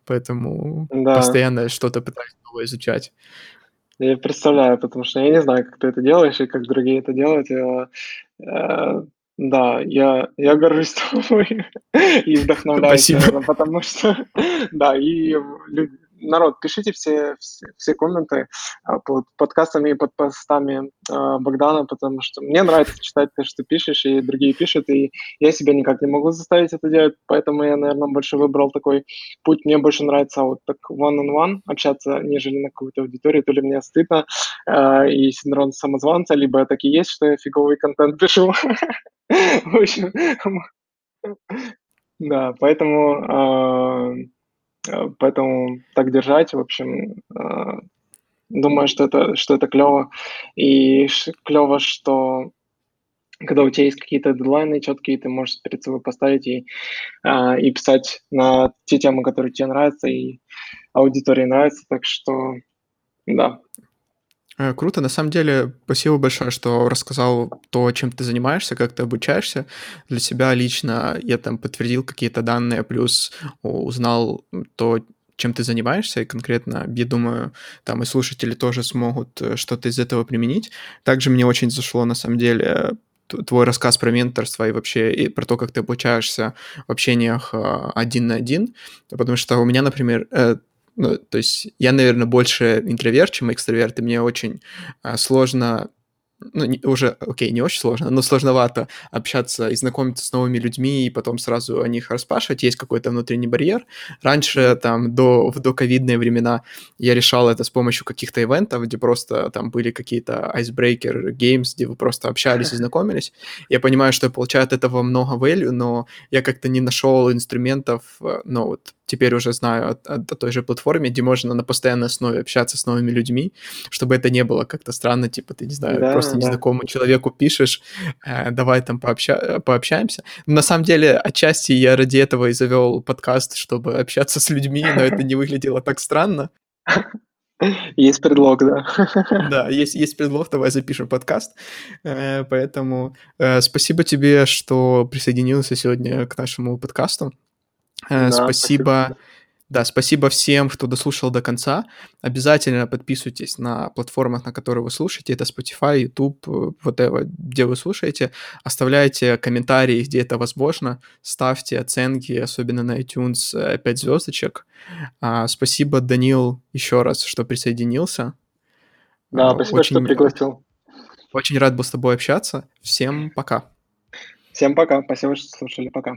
поэтому да. Постоянно что-то пытаюсь новое изучать. Я представляю, потому что я не знаю, как ты это делаешь и как другие это делают. Я... Да, я, я горжусь тобой и вдохновляюсь, потому что, да, и люди, народ, пишите все, все, все комменты под подкастами и под постами э, Богдана, потому что мне нравится читать то, что пишешь, и другие пишут, и я себя никак не могу заставить это делать, поэтому я, наверное, больше выбрал такой путь. Мне больше нравится вот так one-on-one общаться, нежели на какую-то аудиторию. То ли мне стыдно э, и синдром самозванца, либо так и есть, что я фиговый контент пишу. В общем, да, поэтому... Поэтому так держать, в общем, думаю, что это, что это клево. И клево, что когда у тебя есть какие-то дедлайны четкие, ты можешь перед собой поставить и, и писать на те темы, которые тебе нравятся, и аудитории нравятся. Так что, да. Круто, на самом деле, спасибо большое, что рассказал то, чем ты занимаешься, как ты обучаешься. Для себя лично я там подтвердил какие-то данные, плюс узнал то, чем ты занимаешься, и конкретно, я думаю, там и слушатели тоже смогут что-то из этого применить. Также мне очень зашло, на самом деле, твой рассказ про менторство и вообще и про то, как ты обучаешься в общениях один на один, потому что у меня, например... Ну, то есть я, наверное, больше интроверт, чем экстраверт, и мне очень а, сложно, ну, не, уже, окей, не очень сложно, но сложновато общаться и знакомиться с новыми людьми, и потом сразу о них расспрашивать. Есть какой-то внутренний барьер. Раньше, там, до, в доковидные времена я решал это с помощью каких-то ивентов, где просто там были какие-то айсбрейкер геймс, где вы просто общались и знакомились. Я понимаю, что я получаю от этого много value, но я как-то не нашел инструментов, ну, вот, теперь уже знаю о, о, о той же платформе, где можно на постоянной основе общаться с новыми людьми, чтобы это не было как-то странно, типа, ты, не знаю, да, просто да. незнакомому человеку пишешь, э, давай там пообща- пообщаемся. Но на самом деле, отчасти я ради этого и завел подкаст, чтобы общаться с людьми, но это не выглядело так странно. Есть предлог, да. Да, есть, есть предлог, давай запишем подкаст. Поэтому спасибо тебе, что присоединился сегодня к нашему подкасту. Да, спасибо. спасибо. Да, спасибо всем, кто дослушал до конца. Обязательно подписывайтесь на платформах, на которые вы слушаете. Это Spotify, YouTube, whatever, где вы слушаете. Оставляйте комментарии, где это возможно. Ставьте оценки, особенно на iTunes, пять звездочек. Спасибо, Данил, еще раз, что присоединился. Да, спасибо, очень, что пригласил. Очень рад был с тобой общаться. Всем пока. Всем пока. Спасибо, что слушали. Пока.